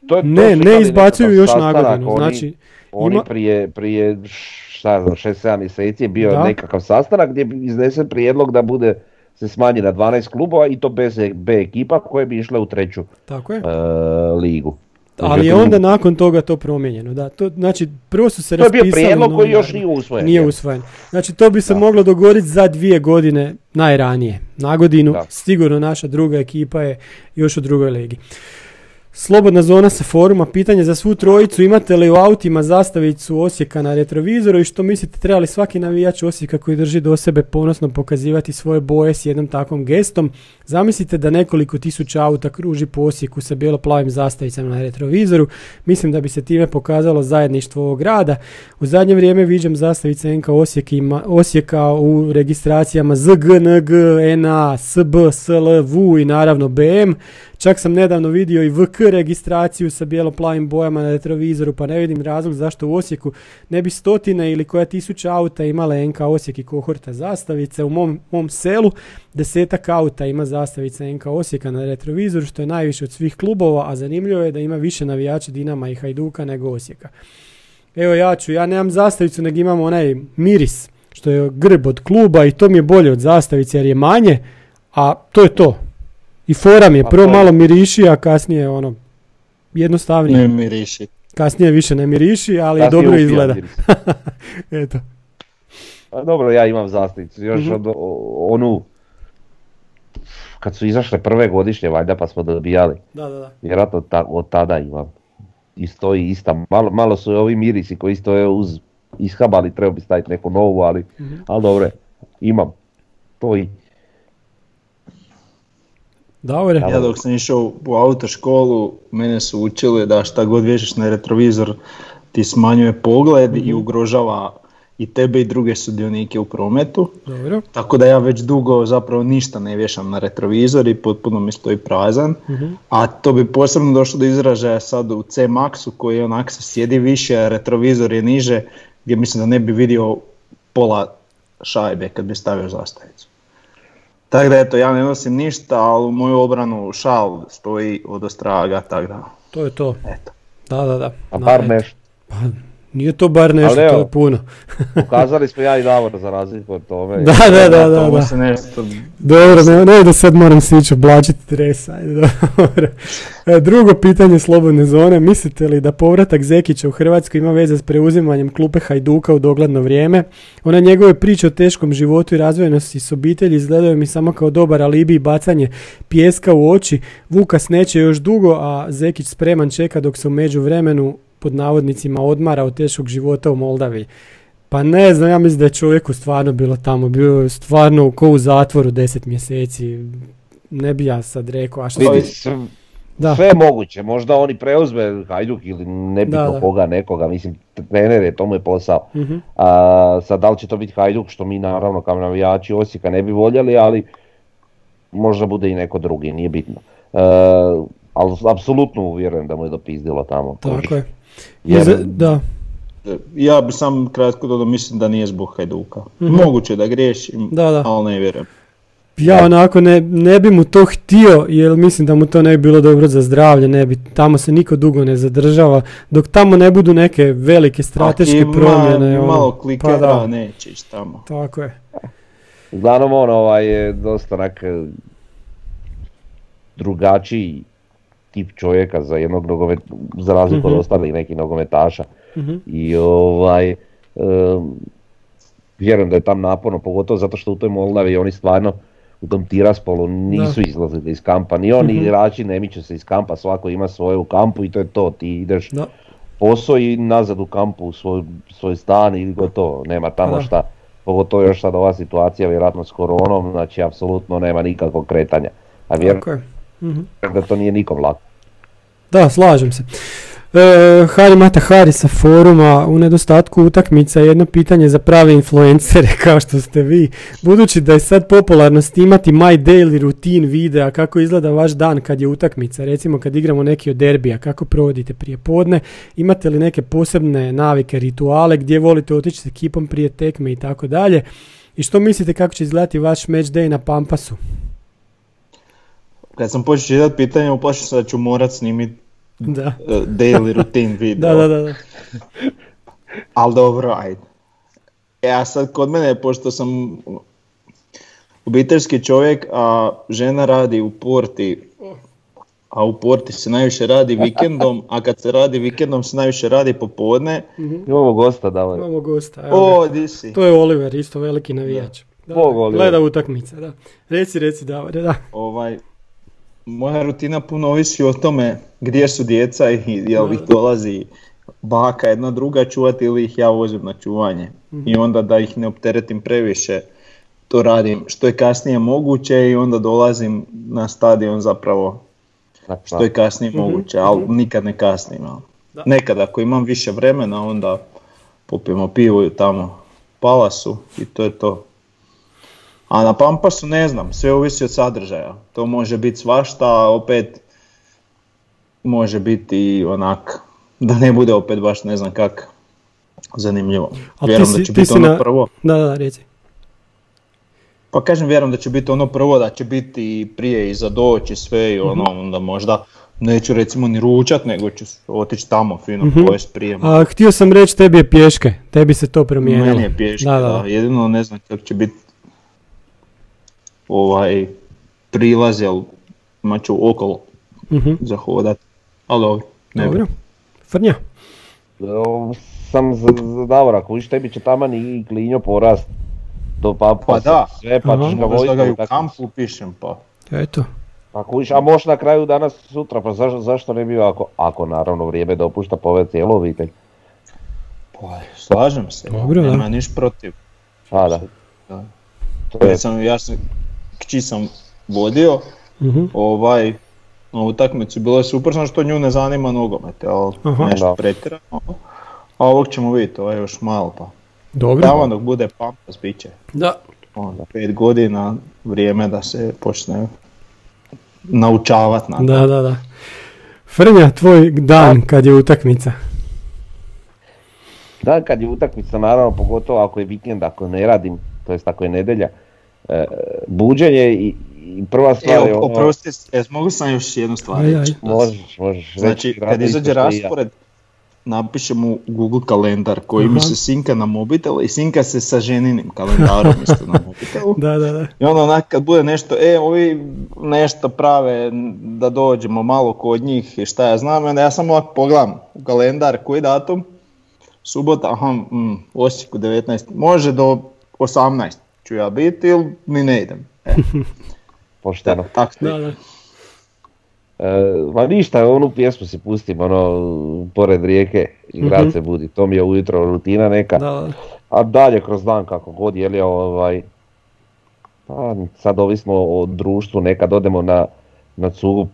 to je, to ne, ne izbacuju još na godinu. Znači, oni ima... prije, prije šta znam, šest sedam mjeseci je bio da. nekakav sastanak gdje je iznesen prijedlog da bude se smanji na dvanaest klubova i to bez B ekipa koje bi išle u treću Tako je. Uh, ligu. Ali je onda nakon toga to promijenjeno. Da, to, znači, prvo su se to raspisali... To je bio prijedlog koji još nije usvojen. Nije usvojen. Znači, to bi se da. moglo dogoditi za dvije godine najranije. Na godinu, da. sigurno naša druga ekipa je još u drugoj ligi. Slobodna zona sa foruma. Pitanje za svu trojicu. Imate li u autima zastavicu Osijeka na retrovizoru i što mislite, treba li svaki navijač Osijeka koji drži do sebe ponosno pokazivati svoje boje s jednom takvom gestom? Zamislite da nekoliko tisuća auta kruži po Osijeku sa bijelo-plavim zastavicama na retrovizoru. Mislim da bi se time pokazalo zajedništvo ovog grada. U zadnje vrijeme viđam zastavice N K Osijeka u registracijama Z G N G, N A, S B, S L, V U i naravno B M. Čak sam nedavno vidio i V K registraciju sa bijelo-plavim bojama na retrovizoru, pa ne vidim razlog zašto u Osijeku ne bi stotine ili koja tisuća auta imala N K Osijek i kohorta zastavice. U mom, mom selu desetak auta ima zastavica N K Osijeka na retrovizoru, što je najviše od svih klubova, a zanimljivo je da ima više navijača Dinama i Hajduka nego Osijeka. Evo ja ću, ja nemam zastavicu, nego imam onaj miris, što je grb od kluba i to mi je bolje od zastavice jer je manje, a to je to. I fora mi je, prvo malo miriši, a kasnije ono, jednostavnije. Ne miriši. Kasnije više ne miriši, ali kasnije dobro izgleda. Eto. A dobro, ja imam zastavicu, još mm-hmm. od, onu, kad su izašle prve godišnje valjda pa smo dobijali. Da, da, da. Vjerojatno ta, od tada imam. I stoji ista, malo, malo su ovi mirisi koji stoje uz ishabali, treba bi staviti neku novu, ali, mm-hmm. ali dobro, imam. To i... Dobre. Ja dok sam išao u autoškolu, mene su učili da šta god vješiš na retrovizor ti smanjuje pogled mm-hmm. i ugrožava i tebe i druge sudionike u prometu. Dobro. Tako da ja već dugo zapravo ništa ne vješam na retrovizor i potpuno mi stoji prazan. Mm-hmm. A to bi posebno došlo do izražaja sad u C-Maxu koji onak se sjedi više, a retrovizor je niže, gdje mislim da ne bi vidio pola šajbe kad bi stavio zastavicu. Tako da eto, ja ne nosim ništa, ali u moju obranu šal stoji od ostraga, tako da. To je to. Eto. Da, da, da. A bar nešto. Pa, nije to bar nešto, evo, to je puno. Pokazali smo ja i Davor za razliku od tome. Da, da, da, da. da. Nešto... Dobro, ne, ne da sad moram se ići oblačiti dres, ajde, dobro. Drugo pitanje slobodne zone, mislite li da povratak Zekića u Hrvatsku ima veze s preuzimanjem klupe Hajduka u dogledno vrijeme? One njegove priče o teškom životu i razvojenosti s obitelji izgledaju mi samo kao dobar alibi i bacanje pijeska u oči. Vukas neće još dugo, a Zekić spreman čeka dok se u međuvremenu pod navodnicima odmara od teškog života u Moldaviji. Pa ne znam, ja mislim da je čovjeku stvarno bilo tamo, bio je stvarno ko u zatvoru deset mjeseci, ne bi ja sad rekao, a što... Da. Sve je moguće, možda oni preuzme Hajduk ili nebitno koga, nekoga, mislim trener je, to mu je posao. Uh-huh. A, sad da li će to biti Hajduk, što mi naravno kao navijači Osijeka ne bi voljeli, ali možda bude i neko drugi, nije bitno. A, ali apsolutno uvjerujem da mu je dopizdilo tamo. Tako je. Jer... Za, da. Ja bi sam kratko dodao, mislim da nije zbog Hajduka. Mm-hmm. Moguće da griješim, da, da. ali ne vjerujem. Ja onako ne, ne bi mu to htio, jer mislim da mu to ne bi bilo dobro za zdravlje, ne bi, tamo se niko dugo ne zadržava, dok tamo ne budu neke velike strateške ma, promjene. Malo klikera pa neće ići tamo. Tako je. Uglavnom on ovaj je dosta onak drugačiji tip čovjeka za jednog nogomet, za razliku od mm-hmm. ostalih nekih nogometaša mm-hmm. i ovaj um, vjerujem da je tam naporno, pogotovo zato što u toj Moldavi oni stvarno u tom Tiraspolu nisu da. izlazili iz kampa, ni oni mm-hmm. igrači ne miču se iz kampa, svako ima svoje u kampu i to je to, ti ideš da. posao i nazad u kampu u svoj, svoj stan ili gotovo, nema tamo da. šta, pogotovo još sad ova situacija vjerojatno s koronom, znači apsolutno nema nikakvog kretanja, a vjerujem okay. Mm-hmm. da to nije nikom lako. Da, slažem se. E, Hari Mata Hari sa foruma, u nedostatku utakmica jedno pitanje za prave influencere kao što ste vi. Budući da je sad popularno snimati my daily routine videa kako izgleda vaš dan kad je utakmica, recimo kad igramo neki od derbija, kako provodite prije podne, imate li neke posebne navike, rituale, gdje volite otići s ekipom prije tekme i tako dalje, i što mislite kako će izgledati vaš match day na Pampasu? Kad sam počeo čitati pitanje, uplašio se da ću morat snimiti da. daily routine video. da, da, da. Ali dobro, ajde. Ja sad kod mene, pošto sam obiteljski čovjek, a žena radi u porti, a u porti se najviše radi vikendom, a kad se radi vikendom se najviše radi popodne. Mm-hmm. Imamo gosta, da. Imamo gosta. O, di si? To je Oliver, isto veliki navijač. Da. Da, Bog, gleda utakmice, da. Reci, reci, Davore, da. Ovaj... Moja rutina puno ovisi o tome gdje su djeca i jel ih dolazi baka jedna druga čuvati ili ih ja vozim na čuvanje. Mm-hmm. I onda da ih ne opteretim previše, to radim što je kasnije moguće i onda dolazim na stadion zapravo što je kasnije mm-hmm. moguće, ali mm-hmm. nikad ne kasnim. Nekad ako imam više vremena onda popijemo pivu tamo Palasu i to je to. A na Pampasu ne znam, sve ovisi od sadržaja, to može biti svašta, a opet može biti i onak, da ne bude opet baš ne znam kak zanimljivo. A vjerujem si, da će biti ono na... prvo. Da, da, reci. Pa kažem, vjerujem da će biti ono prvo, da će biti i prije i za doći sve i ono, mm-hmm. onda možda... Neću recimo ni ručat, nego ću otići tamo fino mm-hmm. pojest prijem. A htio sam reći, tebi je pješke, tebi se to promijenilo. Meni je pješke, da, da. da. Jedino ne znam kako će biti ovaj prilaz, jel maću okolo mm-hmm. zahodati, ali ovaj, ne Dobro, bi. Frnja. Sam zadavor, ako viš tebi će taman i klinjo porast do Pampasa, pa da. sve pa Aha. ćeš ga vojiti. Da ga u kampu pišem pa. Eto. Ako viš, a možeš na kraju danas sutra, pa zašto, zašto ne bi ako, ako naravno vrijeme dopušta pove cijelo obitelj. Pa, slažem se, Dobro, nema da. niš protiv. A da. da. Ja sam, ja sam, kći sam vodio, uh-huh. ovaj, na utakmicu bilo je super, samo što nju ne zanima nogomet, ali uh-huh. nešto pretjerano, a ovog ćemo vidjeti, ovo je još malo pa. Dobro. Tamo dok bude Pampas bit će. Da. Onda pet godina, vrijeme da se počne naučavati na to. Da, da, da. Frnja, tvoj dan kad je utakmica? Dan kad je utakmica, naravno, pogotovo ako je vikend, ako ne radim, to jest tako je nedelja, e, buđenje i, i prva stvar je... Evo, oprosti, ono... mogu sam još jednu stvar reći? Možeš, možeš. Znači, kad izađe raspored, napišem u Google kalendar koji uh-huh. mi se sinka na mobitelu i sinka se sa ženinim kalendarom isto na mobitelu. Da, da, da. I onda onak kad bude nešto, e, ovi nešto prave da dođemo malo kod njih i šta ja znam, onda ja samo ovako pogledam u kalendar koji datum, subota, aha, mm, Osijeku devetnaesti, može do osamnaesti ću ja biti ili ni ne idem. E. Pošteno. Tako da, da. Ma ništa, onu pjesmu si pustim, ono, pored rijeke i grad mm-hmm. se budi, to mi je ujutro rutina neka, da. A dalje kroz dan kako god, je li ovaj, pa sad ovisno o društvu, nekad odemo na, na cugu,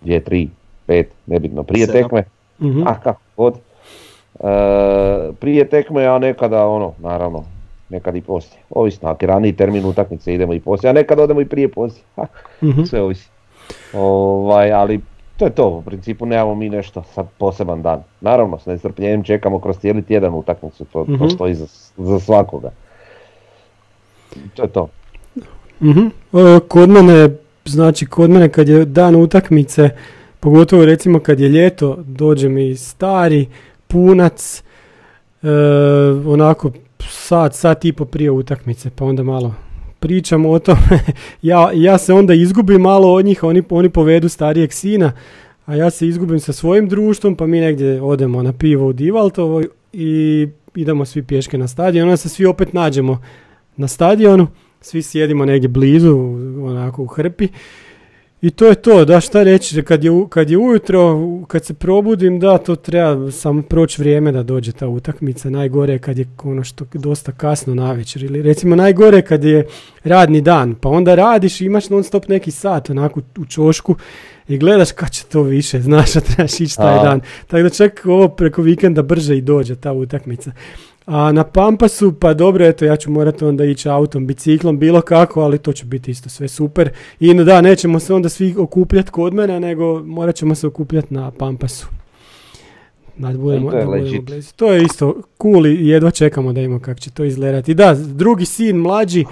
dvije, tri, pet, nebitno, prije Sedam. tekme, mm-hmm. a kako god, e, prije tekme, a nekada ono, naravno, nekad i poslije, ovisno, ako je raniji termin utakmice idemo i poslije, a nekad odemo i prije poslije, ha, mm-hmm. sve ovisno. Ovaj, ali to je to, u principu nemamo mi nešto sad poseban dan. Naravno, s nestrpljenjem čekamo kroz cijeli tjedan utakmicu, to, mm-hmm. to stoji za, za svakoga. To je to. Mm-hmm. Kod mene, znači kod mene kad je dan utakmice, pogotovo recimo kad je ljeto, dođe mi stari punac, e, onako sat, sat i po prije utakmice, pa onda malo... pričam o tome, ja, ja se onda izgubim malo od njih, oni, oni povedu starijeg sina, a ja se izgubim sa svojim društvom, pa mi negdje odemo na pivo u Divaltovo i idemo svi pješke na stadion, onda se svi opet nađemo na stadionu, svi sjedimo negdje blizu, onako u hrpi, i to je to, da šta reći, kad je, kad je ujutro, kad se probudim, da, to treba samo proći vrijeme da dođe ta utakmica, najgore je kad je ono što dosta kasno navečer, ili recimo najgore je kad je radni dan, pa onda radiš i imaš non stop neki sat onako u čošku i gledaš kad će to više, znaš da trebaš ići taj dan, tako da čak ovo preko vikenda brže i dođe ta utakmica. A na Pampasu, pa dobro, eto, ja ću morati onda ići autom, biciklom, bilo kako, ali to će biti isto sve super. I no da, nećemo se onda svi okupljati kod mene, nego morat ćemo se okupljati na Pampasu. Nad budemo, to, je da budemo to je isto cool i jedva čekamo da imamo kako će to izgledati. I da, drugi sin, mlađi, e,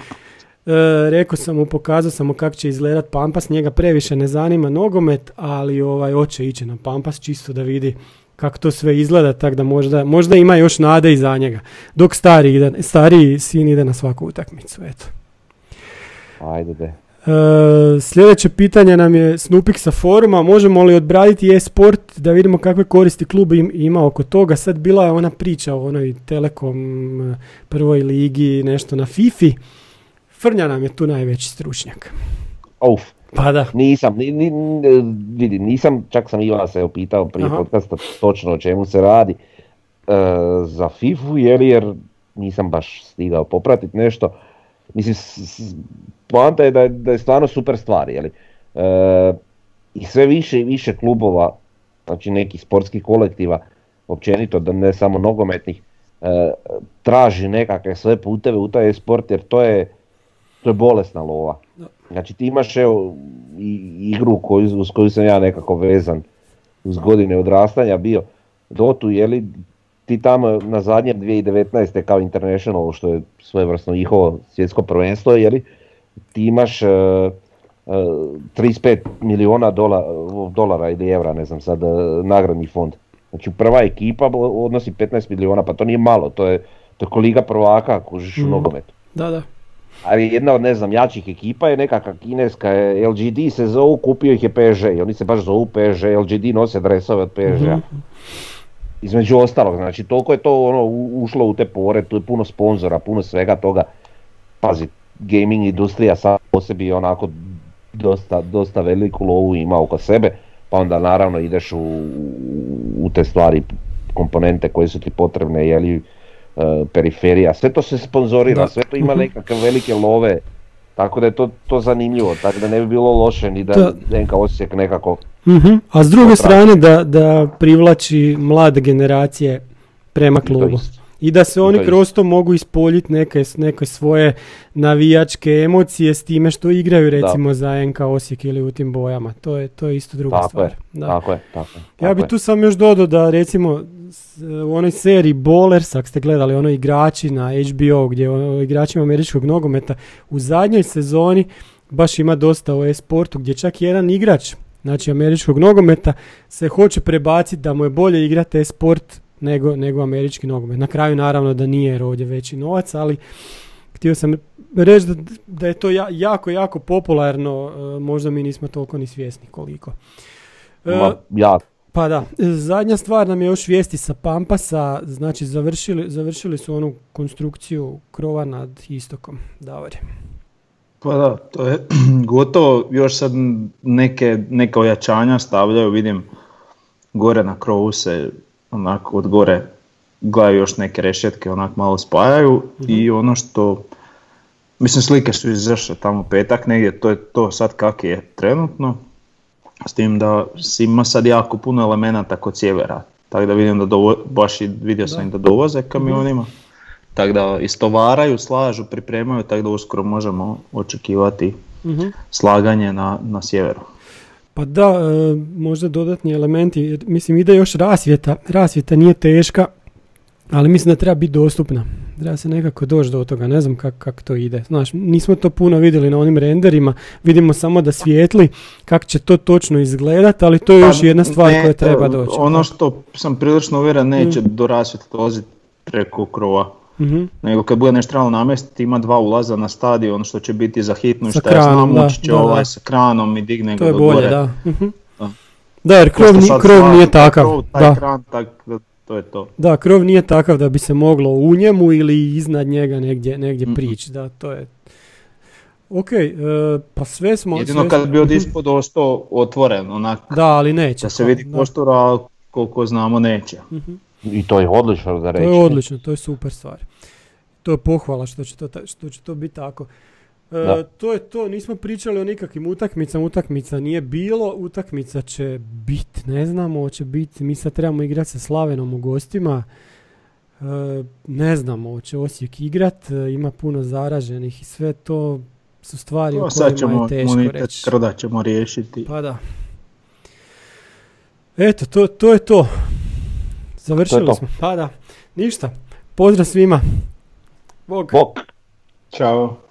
rekao sam mu, pokazao sam mu kako će izgledati Pampas, njega previše ne zanima nogomet, ali ovaj hoće ići na Pampas čisto da vidi kako to sve izgleda, tako da možda, možda ima još nade iza njega, dok stari, ide, stari sin ide na svaku utakmicu, eto. Ajde de. E, sljedeće pitanje nam je Snupik sa foruma, možemo li odbraditi e-sport da vidimo kakve koristi klub im, ima oko toga, sad bila je ona priča o onoj Telekom prvoj ligi, nešto na Fifi, Frnja nam je tu najveći stručnjak. Uf. Pa da. Nisam, ni, ni, vidi, nisam, čak sam Ivan se opitao prije Aha. podcasta točno o čemu se radi e, za Fifu, jer, jer nisam baš stigao popratiti nešto. Mislim, s, s, poanta je da, je da je stvarno super stvar, jeli? E, i sve više i više klubova, znači nekih sportskih kolektiva, općenito, da ne samo nogometnih, e, traži nekakve sve puteve u taj sport, jer to je, to je bolesna lova. Znači ti imaš evo, igru koju, uz koju sam ja nekako vezan uz godine odrastanja bio Dotu, jeli ti tamo na zadnjem dvije tisuće devetnaeste kao International, što je svojevrsno njihovo svjetsko prvenstvo, jeli ti imaš uh, uh, trideset pet milijuna dolara ili evra, ne znam sad, uh, nagradni fond. Znači prva ekipa odnosi petnaest milijuna, pa to nije malo, to je, to je koliga prvaka kužiš mm. u nogometu. Da, da. Ali jedna od, ne znam, jačih ekipa je nekakva kineska, L G D se zovu, kupio ih je P S G i oni se baš zovu P S G, L G D nose dresove od P S G-a. Mm-hmm. Između ostalog, znači toliko je to ono ušlo u te pore, tu je puno sponzora, puno svega toga. Pazi, gaming industrija sama po sebi je onako dosta, dosta veliku lovu ima oko sebe, pa onda naravno ideš u, u te stvari, komponente koje su ti potrebne, jeli... periferija, sve to se sponzorira, da. Sve to ima nekakve velike love, tako da je to, to zanimljivo, tako da ne bi bilo loše ni da, da. N K Osijek nekako... Uh-huh. A s druge strane da, da privlači mlade generacije prema klubu i da se oni kroz to mogu ispoljiti neke, neke svoje navijačke emocije s time što igraju recimo da. Za N K Osijek ili u tim bojama, to je, to je isto druga tako stvar. Je. Da. Tako je, tako je. Tako ja bi tu sam još dodao da recimo u onoj seriji Ballers, ako ste gledali ono igrači na H B O, gdje o igračima američkog nogometa, u zadnjoj sezoni baš ima dosta o e-sportu, gdje čak jedan igrač, znači američkog nogometa, se hoće prebaciti da mu je bolje igrati e-sport nego, nego američki nogomet. Na kraju naravno da nije, jer ovdje veći novac, ali htio sam reći da, da je to ja, jako, jako popularno, možda mi nismo toliko ni svjesni koliko. Ma, ja. Pa da, zadnja stvar nam je još vijesti sa Pampasa, znači završili, završili su onu konstrukciju krova nad istokom, Davor. Pa da, to je gotovo, još sad neke, neke ojačanja stavljaju, vidim gore na krovu se onako od gore gledaju još neke rešetke, onak malo spajaju, mm-hmm. i ono što, mislim slike su izašle tamo petak negdje, to je to sad kak je trenutno. S tim da ima sad jako puno elemenata kod sjevera, tako da vidim da dovo, baš i vidio sam da, im da dovoze kamionima, mm. tako da istovaraju, slažu, pripremaju, tako da uskoro možemo očekivati mm-hmm. slaganje na, na sjeveru. Pa da, e, možda dodatni elementi, mislim ide još rasvjeta, rasvjeta nije teška, ali mislim da treba biti dostupna, treba se nekako doći do toga, ne znam kako kak to ide. Znaš, nismo to puno vidjeli na onim renderima, vidimo samo da svijetli, kako će to točno izgledati, ali to je još jedna stvar ne, koja treba doći. Ono što sam prilično uvjeren, neće mm. do rasvjeta dolaziti preko krova, mm-hmm. nego kad bude nešto trebalo namjestiti, ima dva ulaza na stadion, što će biti za hitnu, sa šta kranom, ja znam, moći će da, ovaj da. sa kranom i digne ga do bolje, gore. Da. Mm-hmm. Da. Da, jer krov, krov, krov nije takav. Krov, taj da. Kran, tak, da, to je to. Da, krov nije takav da bi se moglo u njemu ili iznad njega negdje, negdje mm-hmm. prići, da, to je. Ok, e, pa sve smo... Jedino sve kad smo... bi od ispod ostao otvoren, onak... Da, ali neće. Da se vidi kostura, ali koliko znamo neće. Mm-hmm. I to je odlično da reći. To je odlično, to je super stvar. To je pohvala što će to, što će to biti tako. E, to je to, nismo pričali o nikakvim utakmicama, utakmica nije bilo, utakmica će bit, ne znamo, hoće biti, mi sad trebamo igrati sa Slavenom u gostima, e, ne znamo, hoće Osijek igrat, e, ima puno zaraženih i sve to su stvari o kojima je teško reći. Sad ćemo krda ćemo riješiti. Pa da. Eto, to, to je to. Završili to to. smo, pa da, ništa, pozdrav svima, bog. Bog. Ćao.